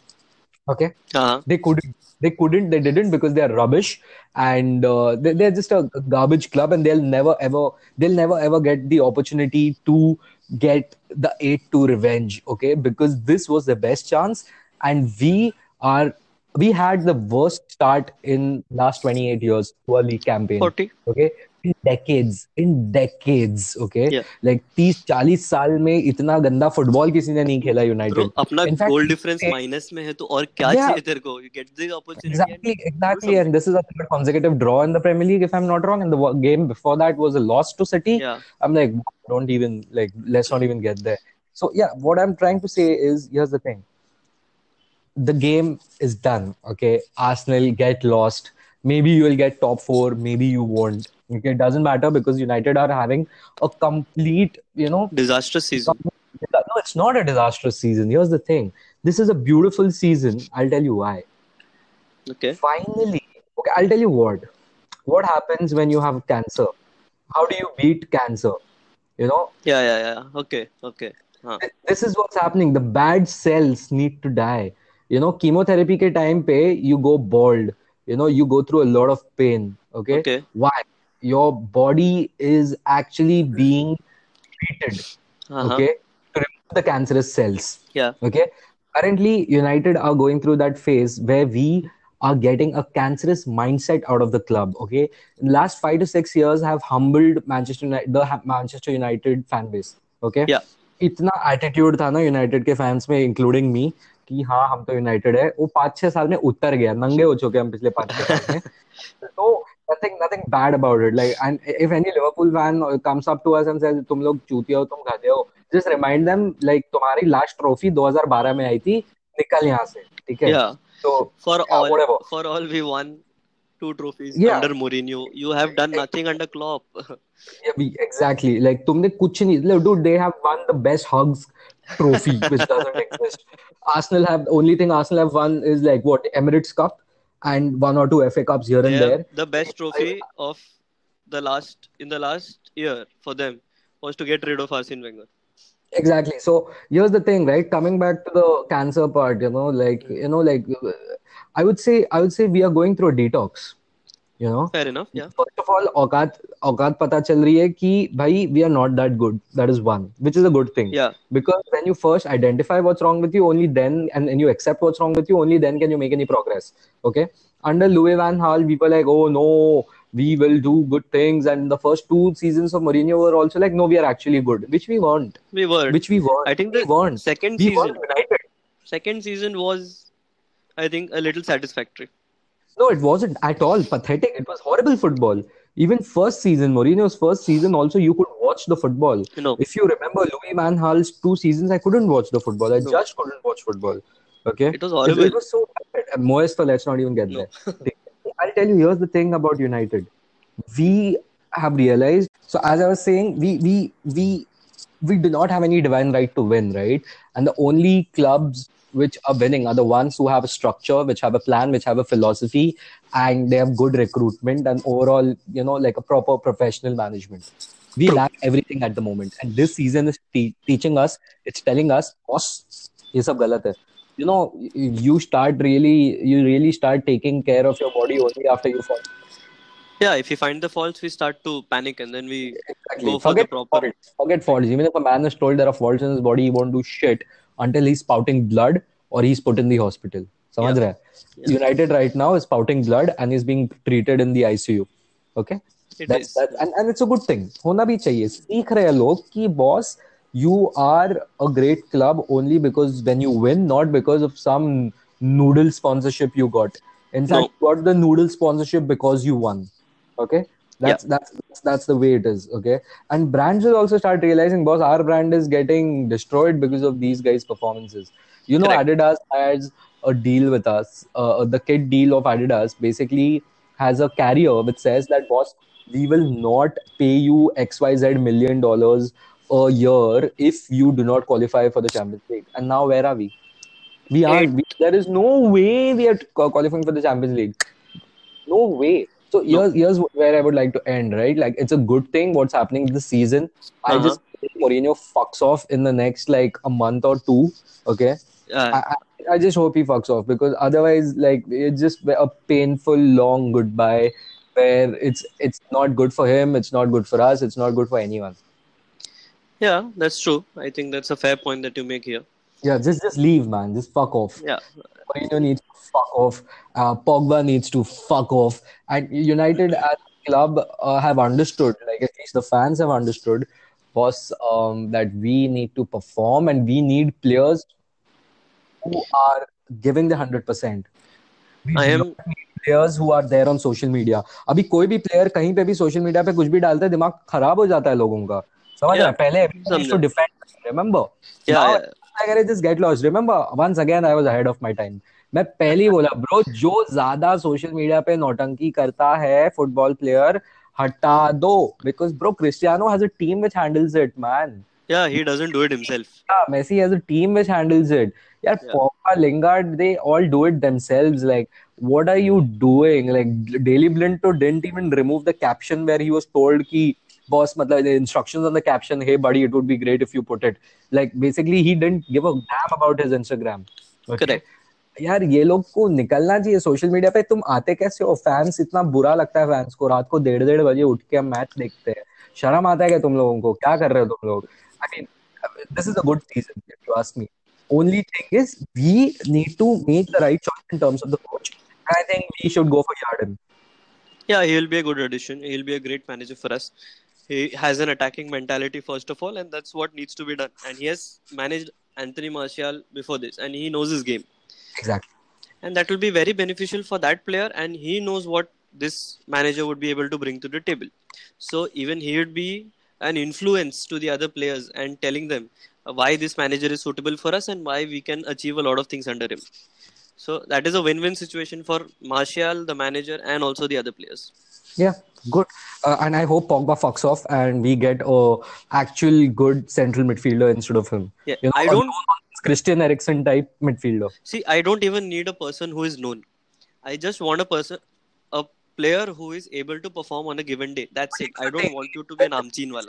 Okay. Uh-huh. They couldn't. They couldn't. They didn't because they are rubbish, and uh, they, they're just a garbage club, and they'll never ever. They'll never ever get the opportunity to get the eight two revenge. Okay, because this was the best chance, and we are. We had the worst start in last twenty-eight years to our league campaign. forty. Okay. In decades. In decades. Okay. Yeah. Like thirty forty साल में इतना गंदा football किसी ने नहीं खेला United. अपना goal difference minus में है तो और क्या चाहिए तेरे को? You get the opportunity. Exactly. Exactly. And this is a third consecutive draw in the Premier League, if I'm not wrong. And the game before that was a loss to City. Yeah. I'm like, don't even like, let's not even get there. So yeah, what I'm trying to say is, here's the thing. The game is done, okay? Arsenal get lost. Maybe you will get top four, maybe you won't. Okay, it doesn't matter because United are having a complete, you know... disastrous season. No, it's not a disastrous season. Here's the thing. This is a beautiful season. I'll tell you why. Okay. Finally, okay, I'll tell you what. What happens when you have cancer? How do you beat cancer? You know? Yeah, yeah, yeah. Okay, okay. Huh. This is what's happening. The bad cells need to die. You know, chemotherapy ke time pe, you go bald. You know, you go through a lot of pain. Okay? Okay. Why? Your body is actually being treated. Uh-huh. Okay? To remove the cancerous cells. Yeah. Okay? Currently, United are going through that phase where we are getting a cancerous mindset out of the club. Okay? In the last five to six years have humbled Manchester United, the Manchester United fan base. Okay? Yeah. Itna attitude tha na United ke fans mein, including me. कि हाँ हम तो United है वो पांच छह साल में उतर गया नंगे हो चुके हम पिछले पांच छह साल में तो nothing nothing bad about it like and if any Liverpool fan comes up to us and says तुम लोग चूतिया हो तुम खाते हो just remind them like तुम्हारी लास्ट ट्रॉफी twenty twelve में आई थी निकल यहाँ से ठीक है so for all for all we won two trophies yeah. under Mourinho you have done nothing under Klopp yeah exactly like तुमने कुछ नहीं dude they have won the best hugs trophy which doesn't exist Arsenal have only thing Arsenal have won is like what Emirates Cup and one or two F A Cups here and yeah, there the best trophy I, of the last in the last year for them was to get rid of Arsene Wenger exactly so here's the thing right coming back to the cancer part you know like you know like I would say I would say we are going through a detox you know fair enough yeah first of all औकात औकात पता चल रही है कि भाई we are not that good that is one which is a good thing yeah because when you first identify what's wrong with you only then and, and you accept what's wrong with you only then can you make any progress okay under Louis van Gaal people are like oh no we will do good things and the first two seasons of Mourinho were also like no we are actually good which we weren't we were which we weren't I think the we weren't. second we season United. second season was I think a little satisfactory No, it wasn't at all pathetic. It was horrible football. Even first season, Mourinho's first season also, you could watch the football. No. If you remember Louis van Gaal's two seasons, I couldn't watch the football. I no. just couldn't watch football. Okay? It was horrible. It, it was so bad. Moist, let's not even get no. there. I'll tell you, here's the thing about United. We have realized, so as I was saying, we we we we do not have any divine right to win, right? And the only clubs which are winning are the ones who have a structure, which have a plan, which have a philosophy, and they have good recruitment and overall, you know, like a proper professional management. We lack everything at the moment. And this season is te- teaching us, it's telling us, boss, ye sab galat hai. You know, you start really, you really start taking care of your body only after you fall. Yeah, if you find the faults, we start to panic and then we exactly. go for Forget the proper... Faults. Forget faults. Even if a man is told there are faults in his body, he won't do shit until he's spouting blood or he's put in the hospital. Samajh yeah. yeah. United right now is spouting blood and he's being treated in the I C U. Okay? It that's, is. That's, and, and it's a good thing. Hona bhi chahiye. Seekh rahe log ki boss, you are a great club only because when you win, not because of some noodle sponsorship you got. In fact, no. you got the noodle sponsorship because you won. Okay, that's, yeah. that's that's that's the way it is. Okay, and brands will also start realizing, boss, our brand is getting destroyed because of these guys' performances. You know, Correct. Adidas has a deal with us. Uh, the kid deal of Adidas basically has a carrier which says that, boss, we will not pay you X Y Z million dollars a year if you do not qualify for the Champions League. And now where are we? We aren't. We, there is no way we are qualifying for the Champions League. No way. So here's, here's where I would like to end, right? Like, it's a good thing what's happening this season. Uh-huh. I just think Mourinho fucks off in the next, like, a month or two, okay? Uh-huh. I, I, I just hope he fucks off because otherwise, like, it's just a painful, long goodbye where it's it's not good for him, it's not good for us, it's not good for anyone. Yeah, that's true. I think that's a fair point that you make here. Yeah, just just leave, man. Just fuck off. Yeah. Mourinho needs to fuck off. Uh, Pogba needs to fuck off. And United as a club uh, have understood, like at least the fans have understood, boss, um, that we need to perform and we need players who are giving the one hundred percent. We I am... need players who are there on social media. Abhi koi bhi player kahin pe bhi social media pe kuch bhi dalta hai, dimag kharaab ho jata hai logon ka. Samajh raha hai? Pehle everyone used to defend, remember? Yeah, now, yeah. I gotta just get lost. Remember, once again, I was ahead of my time. मैं पहली बोला, bro, जो ज़्यादा social media पे नौटंकी करता है, football player, हटा दो, because bro, Cristiano has a team which handles it, man. Yeah, he doesn't do it himself. Yeah, Messi has a team which handles it. Yeah, yeah. Pogba, Lingard, they all do it themselves. Like, what are you doing? Like, Daley Blinto didn't even remove the caption where he was told ki, boss, matlab, the instructions on the caption, hey buddy, it would be great if you put it. Like, basically, he didn't give a damn about his Instagram. Okay. Correct. यार ये लोग को निकलना चाहिए social media पे तुम आते कैसे हो फैंस इतना बुरा लगता है फैंस को रात को डेढ़ डेढ़ बजे उठ के हम मैच देखते हैं शर्म आता है क्या तुम लोगों को क्या कर रहे हो तुम लोग I mean, this is a good season if you ask me. Only thing is we need to make the right choice in terms of the coach. I think we should go for Jardim. Yeah, he'll be a good addition. He'll be a great manager for us. He has an attacking mentality first of all and that's what needs to be done. And he has managed Anthony Martial before this and he knows his game. Exactly. And that will be very beneficial for that player and he knows what this manager would be able to bring to the table. So even he would be an influence to the other players and telling them why this manager is suitable for us and why we can achieve a lot of things under him. So that is a win-win situation for Martial, the manager and also the other players. Yeah, good. Uh, and I hope Pogba fucks off and we get a actual good central midfielder instead of him. Yeah, you know, I don't... Christian Eriksen type midfielder. See, I don't even need a person who is known. I just want a person, a player who is able to perform on a given day. That's it. I don't want you to be an Amchin wala.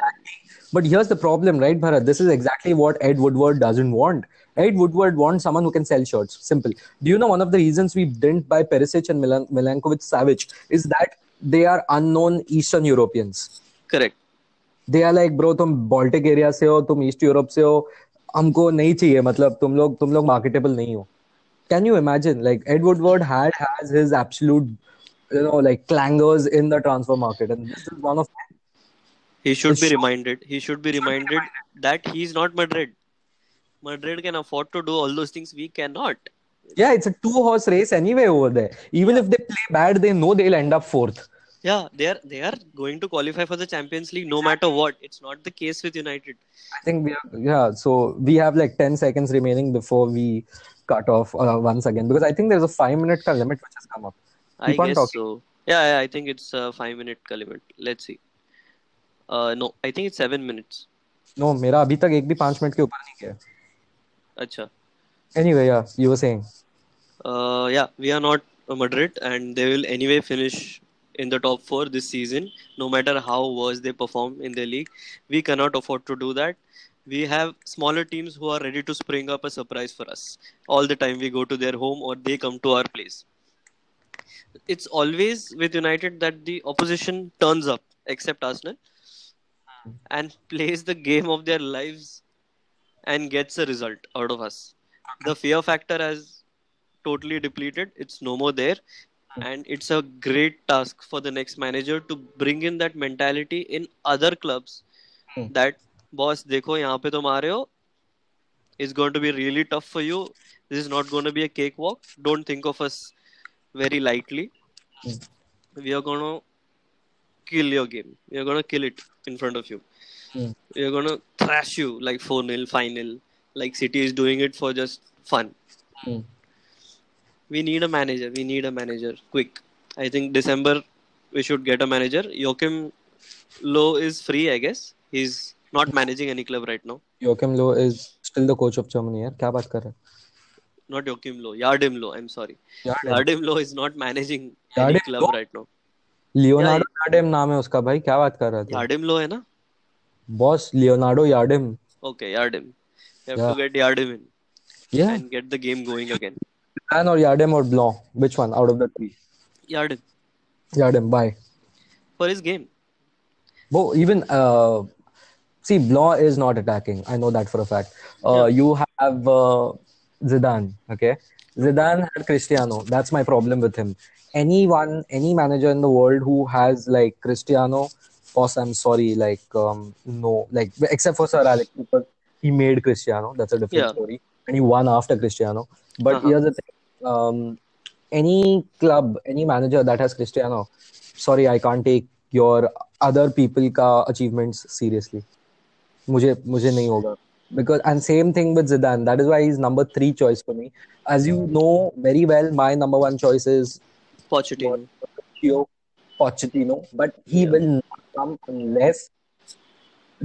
But here's the problem, right, Bharat? This is exactly what Ed Woodward doesn't want. Ed Woodward wants someone who can sell shirts. Simple. Do you know one of the reasons we didn't buy Perisic and Milan- Milankovic Savic is that they are unknown Eastern Europeans. Correct. They are like, bro, tum Baltic area se ho, tum East Europe se ho. हमको नहीं चाहिए मतलब तुम लोग तुम लोग marketable नहीं हो can you imagine like Ed Woodward had has his absolute you know like clangers in the transfer market and this is one of them. He should be reminded he should be reminded that he is not Madrid. Madrid can afford to do all those things we cannot. Yeah, it's a two horse race anyway over there. Even yeah. if they play bad they know they'll end up fourth. Yeah, they are they are going to qualify for the Champions League no matter what. It's not the case with United. I think we are, yeah, so we have like ten seconds remaining before we cut off uh, once again. Because I think there's a five minute ka limit which has come up. Keep I guess talking. So. Yeah, yeah, I think it's a five minute ka limit. Let's see. Uh, no, I think it's seven minutes. No मेरा अभी तक एक भी पांच minute के ऊपर नहीं गया. अच्छा. Anyway, yeah, you were saying. Uh, yeah, we are not Madrid, and they will anyway finish in the top four this season, no matter how worse they perform in the league. We cannot afford to do that. We have smaller teams who are ready to spring up a surprise for us all the time we go to their home or they come to our place. It's always with United that the opposition turns up, except Arsenal, and plays the game of their lives and gets a result out of us. The fear factor has totally depleted. It's no more there. And it's a great task for the next manager to bring in that mentality in other clubs. Hmm. That, boss, dekho, yahan pe tum aa rahe ho. It's going to be really tough for you. This is not going to be a cakewalk. Don't think of us very lightly. Hmm. We are going to kill your game. We are going to kill it in front of you. Hmm. We are going to thrash you like four nil, five nil. Like City is doing it for just fun. Hmm. We need a manager. We need a manager. Quick. I think December we should get a manager. Joachim Low is free, I guess. He's not managing any club right now. Joachim Low is still the coach of Germany. Yaar, kya baat kar raha hai? Not Joachim Low. Jardim Low. I'm sorry. Jardim, Jardim Low is not managing Jardim any club Low? Right now. Leonardo yeah, Jardim naam hai uska bhai. Kya baat kar raha hai? Jardim Low hai na? Boss, Leonardo Jardim. Okay, Jardim. You have yeah. to get Jardim in. Yeah. And get the game going again. Zidane or Jardim or Blanc? Which one out of the three? Jardim. Jardim, why? For his game. Bro, even, uh, see, Blanc is not attacking. I know that for a fact. Uh, yeah. You have uh, Zidane, okay? Zidane had Cristiano. That's my problem with him. Anyone, any manager in the world who has, like, Cristiano, boss, I'm sorry, like, um, no. Like, except for Sir Alex Cooper, he made Cristiano. That's a different yeah. story. And he won after Cristiano. But uh-huh. here's the thing, um, any club, any manager that has Cristiano, sorry, I can't take your other people ka achievements seriously. Mujhe, mujhe nahi hoga. Because, and same thing with Zidane. That is why he's number three choice for me. As you know very well, my number one choice is Pochettino. Pochettino. But he yeah. will not come unless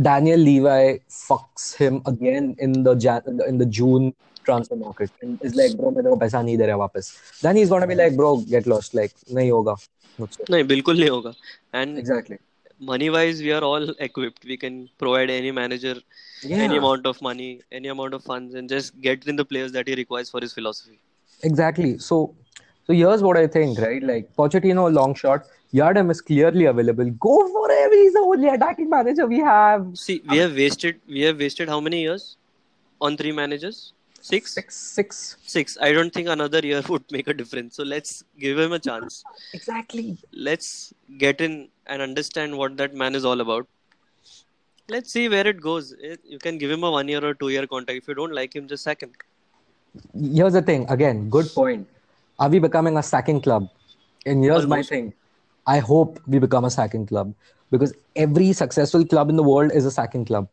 Daniel Levy fucks him again in the Jan- in the June transfer market and is like, bro, मेरे को पैसा नहीं दे रहा वापस. Then he's gonna be like, bro, get lost. Like, नहीं होगा. नहीं बिल्कुल नहीं होगा. And exactly. Money wise, we are all equipped. We can provide any manager yeah. any amount of money, any amount of funds, and just get in the players that he requires for his philosophy. Exactly. So, so here's what I think, right? Like Pochettino, long shot. Jardim is clearly available. Go for it. He's the only attacking manager we have. See, we have wasted. We have wasted how many years on three managers? Six? Six, six, six. I don't think another year would make a difference. So let's give him a chance. Exactly. Let's get in and understand what that man is all about. Let's see where it goes. You can give him a one year or two year contract. If you don't like him, just sack him. Here's the thing. Again, good point. Are we becoming a sacking club? And here's Almost. my thing. I hope we become a sacking club. Because every successful club in the world is a sacking club.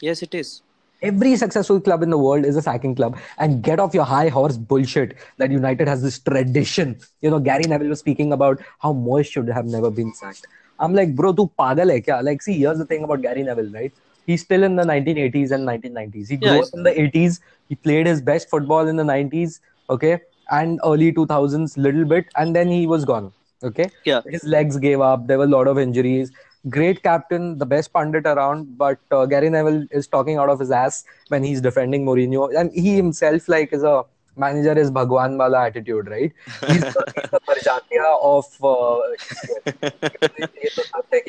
Yes, it is. Every successful club in the world is a sacking club. And get off your high horse bullshit that United has this tradition. You know, Gary Neville was speaking about how Moyes should have never been sacked. I'm like, bro, tu pagal hai kya? Like, see, here's the thing about Gary Neville, right? He's still in the nineteen eighties and nineteen nineties. He grew yeah, up in the eighties. He played his best football in the nineties, okay? And early two thousands, little bit. And then he was gone, okay? Yeah. His legs gave up. There were a lot of injuries. Great captain, the best pundit around, but uh, Gary Neville is talking out of his ass when he's defending Mourinho. And he himself, like, is a manager is Bhagwan wala attitude, right? He's the parjatya of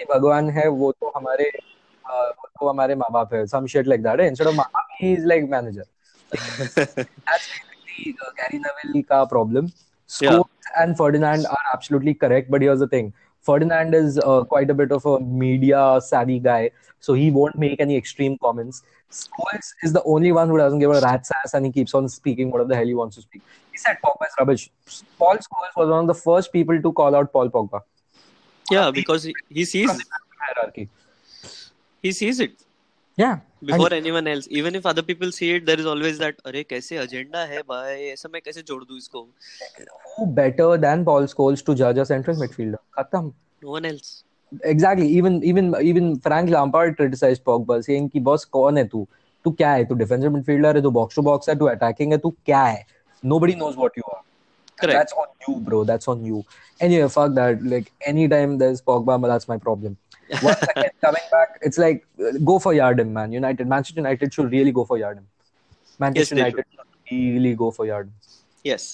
Bhagwan hai, wo to hamare, wo to hamare maa baap hai. Some shit like that. Eh? Instead of maa baap, he's like manager. That's basically uh, Gary Neville ka problem. Scholes yeah. and Ferdinand are absolutely correct, but here's the thing. Ferdinand is uh, quite a bit of a media-savvy guy, so he won't make any extreme comments. Scholes is the only one who doesn't give a rat's ass and he keeps on speaking whatever the hell he wants to speak. He said Pogba is rubbish. Paul Scholes was one of the first people to call out Paul Pogba. Yeah, because he, he sees it. Hierarchy. He sees it. Yeah. Before and anyone else. Even if other people see it, there is always that, अरे कैसे agenda है भाई, ऐसा मैं कैसे जोड़ दूँ इसको? Who better than Paul Scholes to judge a central midfielder? Khatam. No one else. Exactly. Even even even Frank Lampard criticized Pogba, saying कि boss कौन है तू? तू क्या है? तू defensive midfielder है, तू box to box है, तू attacking है, तू क्या है? Nobody knows what you are. Correct. That's on you, bro. That's on you. Anyway, fuck that. Like anytime there's Pogba, that's my problem. Once again, coming back, it's like go for Jardim, man. United, Manchester United should really go for Jardim. Manchester yes, United should really go for Jardim. Yes.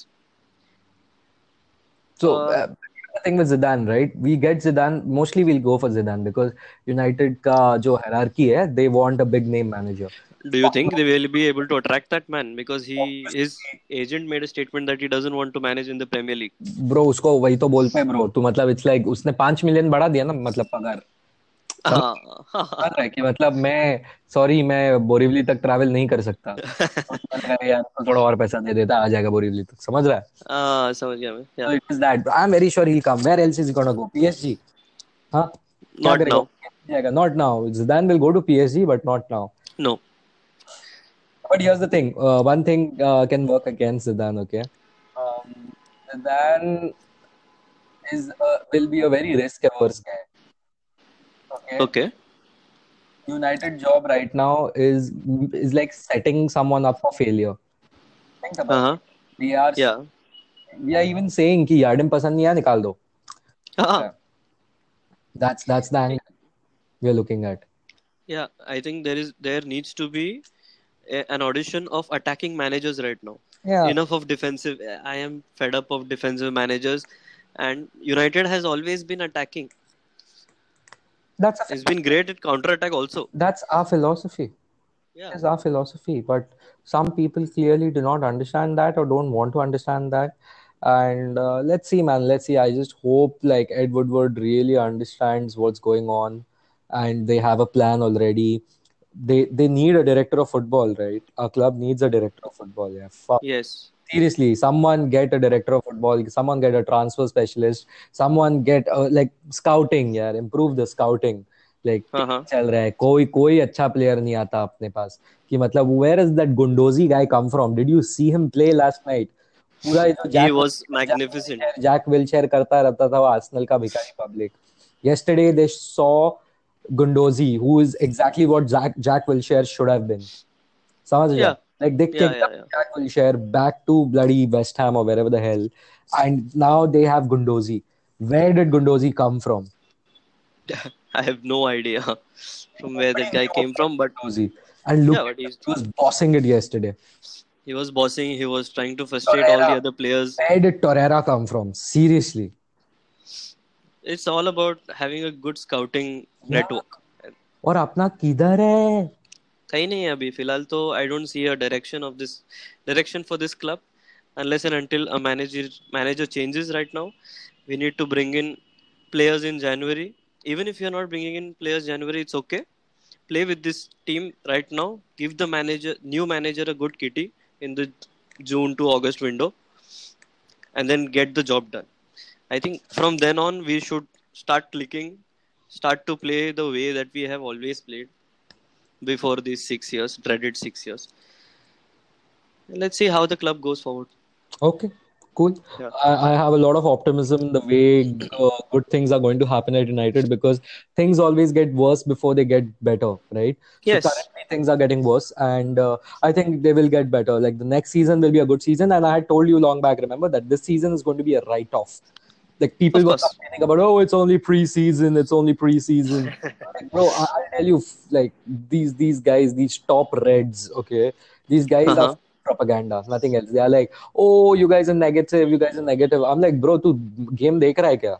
So. Uh, uh, thing with Zidane, right? We get Zidane, mostly we'll go for Zidane because United ka jo hierarchy hai, they want a big name manager. Do you think they will be able to attract that man? Because he, his agent made a statement that he doesn't want to manage in the Premier League. Bro, usko wahi to bolte hai bro. Tu matlab it's like usne five million bada diya na matlab pagar. हाँ हाँ कि मतलब मैं sorry मैं बोरीवली तक travel नहीं कर सकता थोड़ा और पैसा दे देता आ जाएगा बोरीवली तक समझ रहा है हाँ समझ गया मैं so it is that I am very sure he'll come where else is he gonna go P S G हाँ not now not now Zidane will go to P S G but not now no but here's the thing uh, one thing uh, can work against Zidane okay um, Zidane is uh, will be a very risk averse guy Okay. okay. United job right now is is like setting someone up for failure. Think about uh-huh. it. We are yeah. We are even saying कि Jardim पसंद नहीं आया निकाल दो. That's that's the angle we are looking at. Yeah, I think there is there needs to be a, an audition of attacking managers right now. Yeah. Enough of defensive. I am fed up of defensive managers, and United has always been attacking. That's a it's been great at counter-attack also. That's our philosophy. Yeah. That's our philosophy. But some people clearly do not understand that or don't want to understand that. And uh, let's see, man. Let's see. I just hope like Ed Woodward really understands what's going on. And they have a plan already. They they need a director of football, right? A club needs a director of football. Yeah. Fuck. Yes. Seriously, someone get a director of football, someone get a transfer specialist, someone get uh, like scouting, yeah, improve the scouting. Like, चल रहा है कोई कोई अच्छा player नहीं आता अपने पास कि मतलब where is that Guendouzi guy come from? Did you see him play last night? पूरा जो Jack, he was magnificent. Jack Wilshere करता रहता था वो Arsenal का भिखारी public. Yesterday they saw Guendouzi, who is exactly what Jack Jack Wilshere should have been. समझ रहे हो? Like they yeah, kicked yeah, yeah. Jack Wilshere back to bloody West Ham or wherever the hell. And now they have Guendouzi. Where did Guendouzi come from? I have no idea from where that guy came from. But Guendouzi. And look, yeah, but he was bossing it yesterday. He was bossing. He was trying to frustrate Torreira. All the other players. Where did Torreira come from? Seriously. It's all about having a good scouting yeah. network. और अपना किधर है? कहीं नहीं है अभी फिलहाल तो I don't see a direction of this direction for this club unless and until a manager manager changes right now. We need to bring in players in January. Even if you're not bringing in players January, it's okay. Play with this team right now. Give the manager new manager a good kitty in the June to August window, and then get the job done. I think from then on we should start clicking, start to play the way that we have always played. Before these six years, dreaded six years. Let's see how the club goes forward. Okay, cool. Yeah. I, I have a lot of optimism the way uh, good things are going to happen at United because things always get worse before they get better, right? Yes. So currently things are getting worse and uh, I think they will get better. Like the next season will be a good season and I had told you long back, remember, that this season is going to be a write-off. Like people were complaining about, oh, it's only pre-season, it's only pre-season. Like, bro, I'll tell you, like, these these guys, these top reds, okay, these guys uh-huh. are propaganda, nothing else. They are like, oh, you guys are negative, you guys are negative. I'm like, bro, tu game dekh raha hai kya?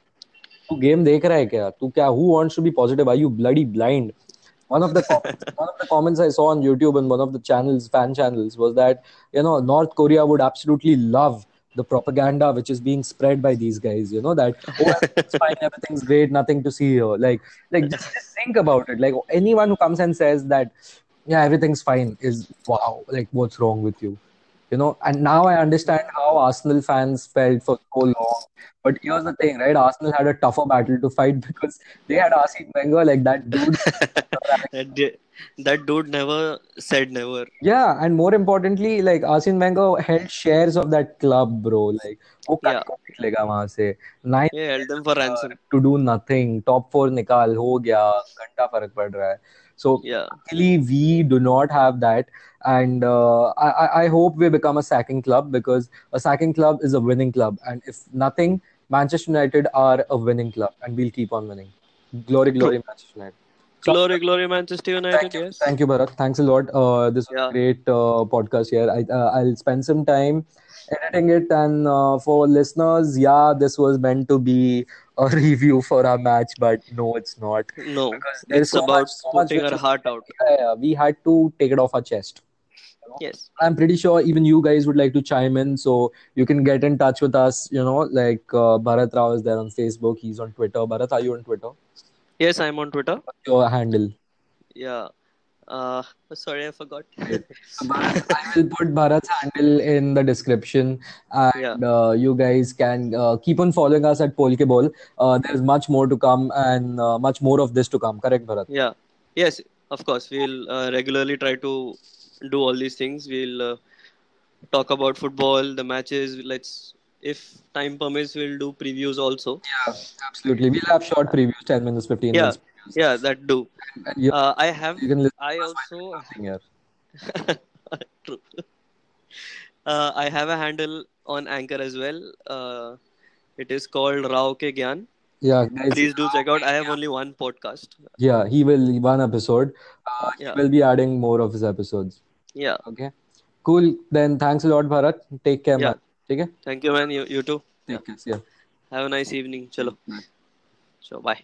Tu game dekh raha hai kya? Tu kya? Who wants to be positive? Are you bloody blind? One of the comments, one of the comments I saw on YouTube and one of the channels, fan channels, was that, you know, North Korea would absolutely love the propaganda which is being spread by these guys, you know, that, oh, everything's fine, everything's great, nothing to see here. Like, like just, just think about it. Like, anyone who comes and says that, yeah, everything's fine is, wow, like, what's wrong with you? you know, and now I understand how Arsenal fans felt for so long. But here's the thing, right? Arsenal had a tougher battle to fight because they had Arsene Wenger, like that dude. that, d- that dude never said never. Yeah, and more importantly, like Arsene Wenger held shares of that club, bro. Like, oh, yeah. Nine yeah, held them for ransom. To do nothing. Top four nikal ho gaya. Ghanta farak pad raha hai. So, yeah. Luckily, we do not have that. And uh, I, I hope we become a sacking club, because a sacking club is a winning club. And if nothing, Manchester United are a winning club and we'll keep on winning. Glory, glory, Manchester United. So, glory, glory, Manchester United, thank you, yes. Thank you, Bharat. Thanks a lot. Uh, this was yeah. a great uh, podcast here. I, uh, I'll spend some time editing it. And uh, for listeners, yeah, this was meant to be a review for our match, but no, it's not. No, because it's so about much, so putting much, our heart out. Yeah, we had to take it off our chest. You know? Yes. I'm pretty sure even you guys would like to chime in, so you can get in touch with us. You know, like uh, Bharat Rao is there on Facebook. He's on Twitter. Bharat, are you on Twitter? Yes, I'm on Twitter. What's your handle? Yeah. Uh, sorry, I forgot. I will put Bharat's handle in the description, and yeah. uh, you guys can uh, keep on following us at Polke Ball. Uh, there's much more to come, and uh, much more of this to come. Correct, Bharat? Yeah. Yes, of course. We'll uh, regularly try to do all these things. We'll uh, talk about football, the matches. Let's, if time permits, we'll do previews also. Yeah, absolutely. We'll have short previews, ten minutes, fifteen yeah. minutes. Yeah, that do. Uh, I have. I also. True. Uh, I have a handle on Anchor as well. Uh, it is called Rao Ke Gyan. Yeah, guys, please do check out. I have only one podcast. Yeah, he will one episode. Uh, he yeah. will be adding more of his episodes. Yeah. Okay. Cool. Then thanks a lot, Bharat. Take care, yeah. man. Okay? Thank you, man. You you too. Take yeah. care. Yeah. Have a nice evening. Chalo. Bye. So bye.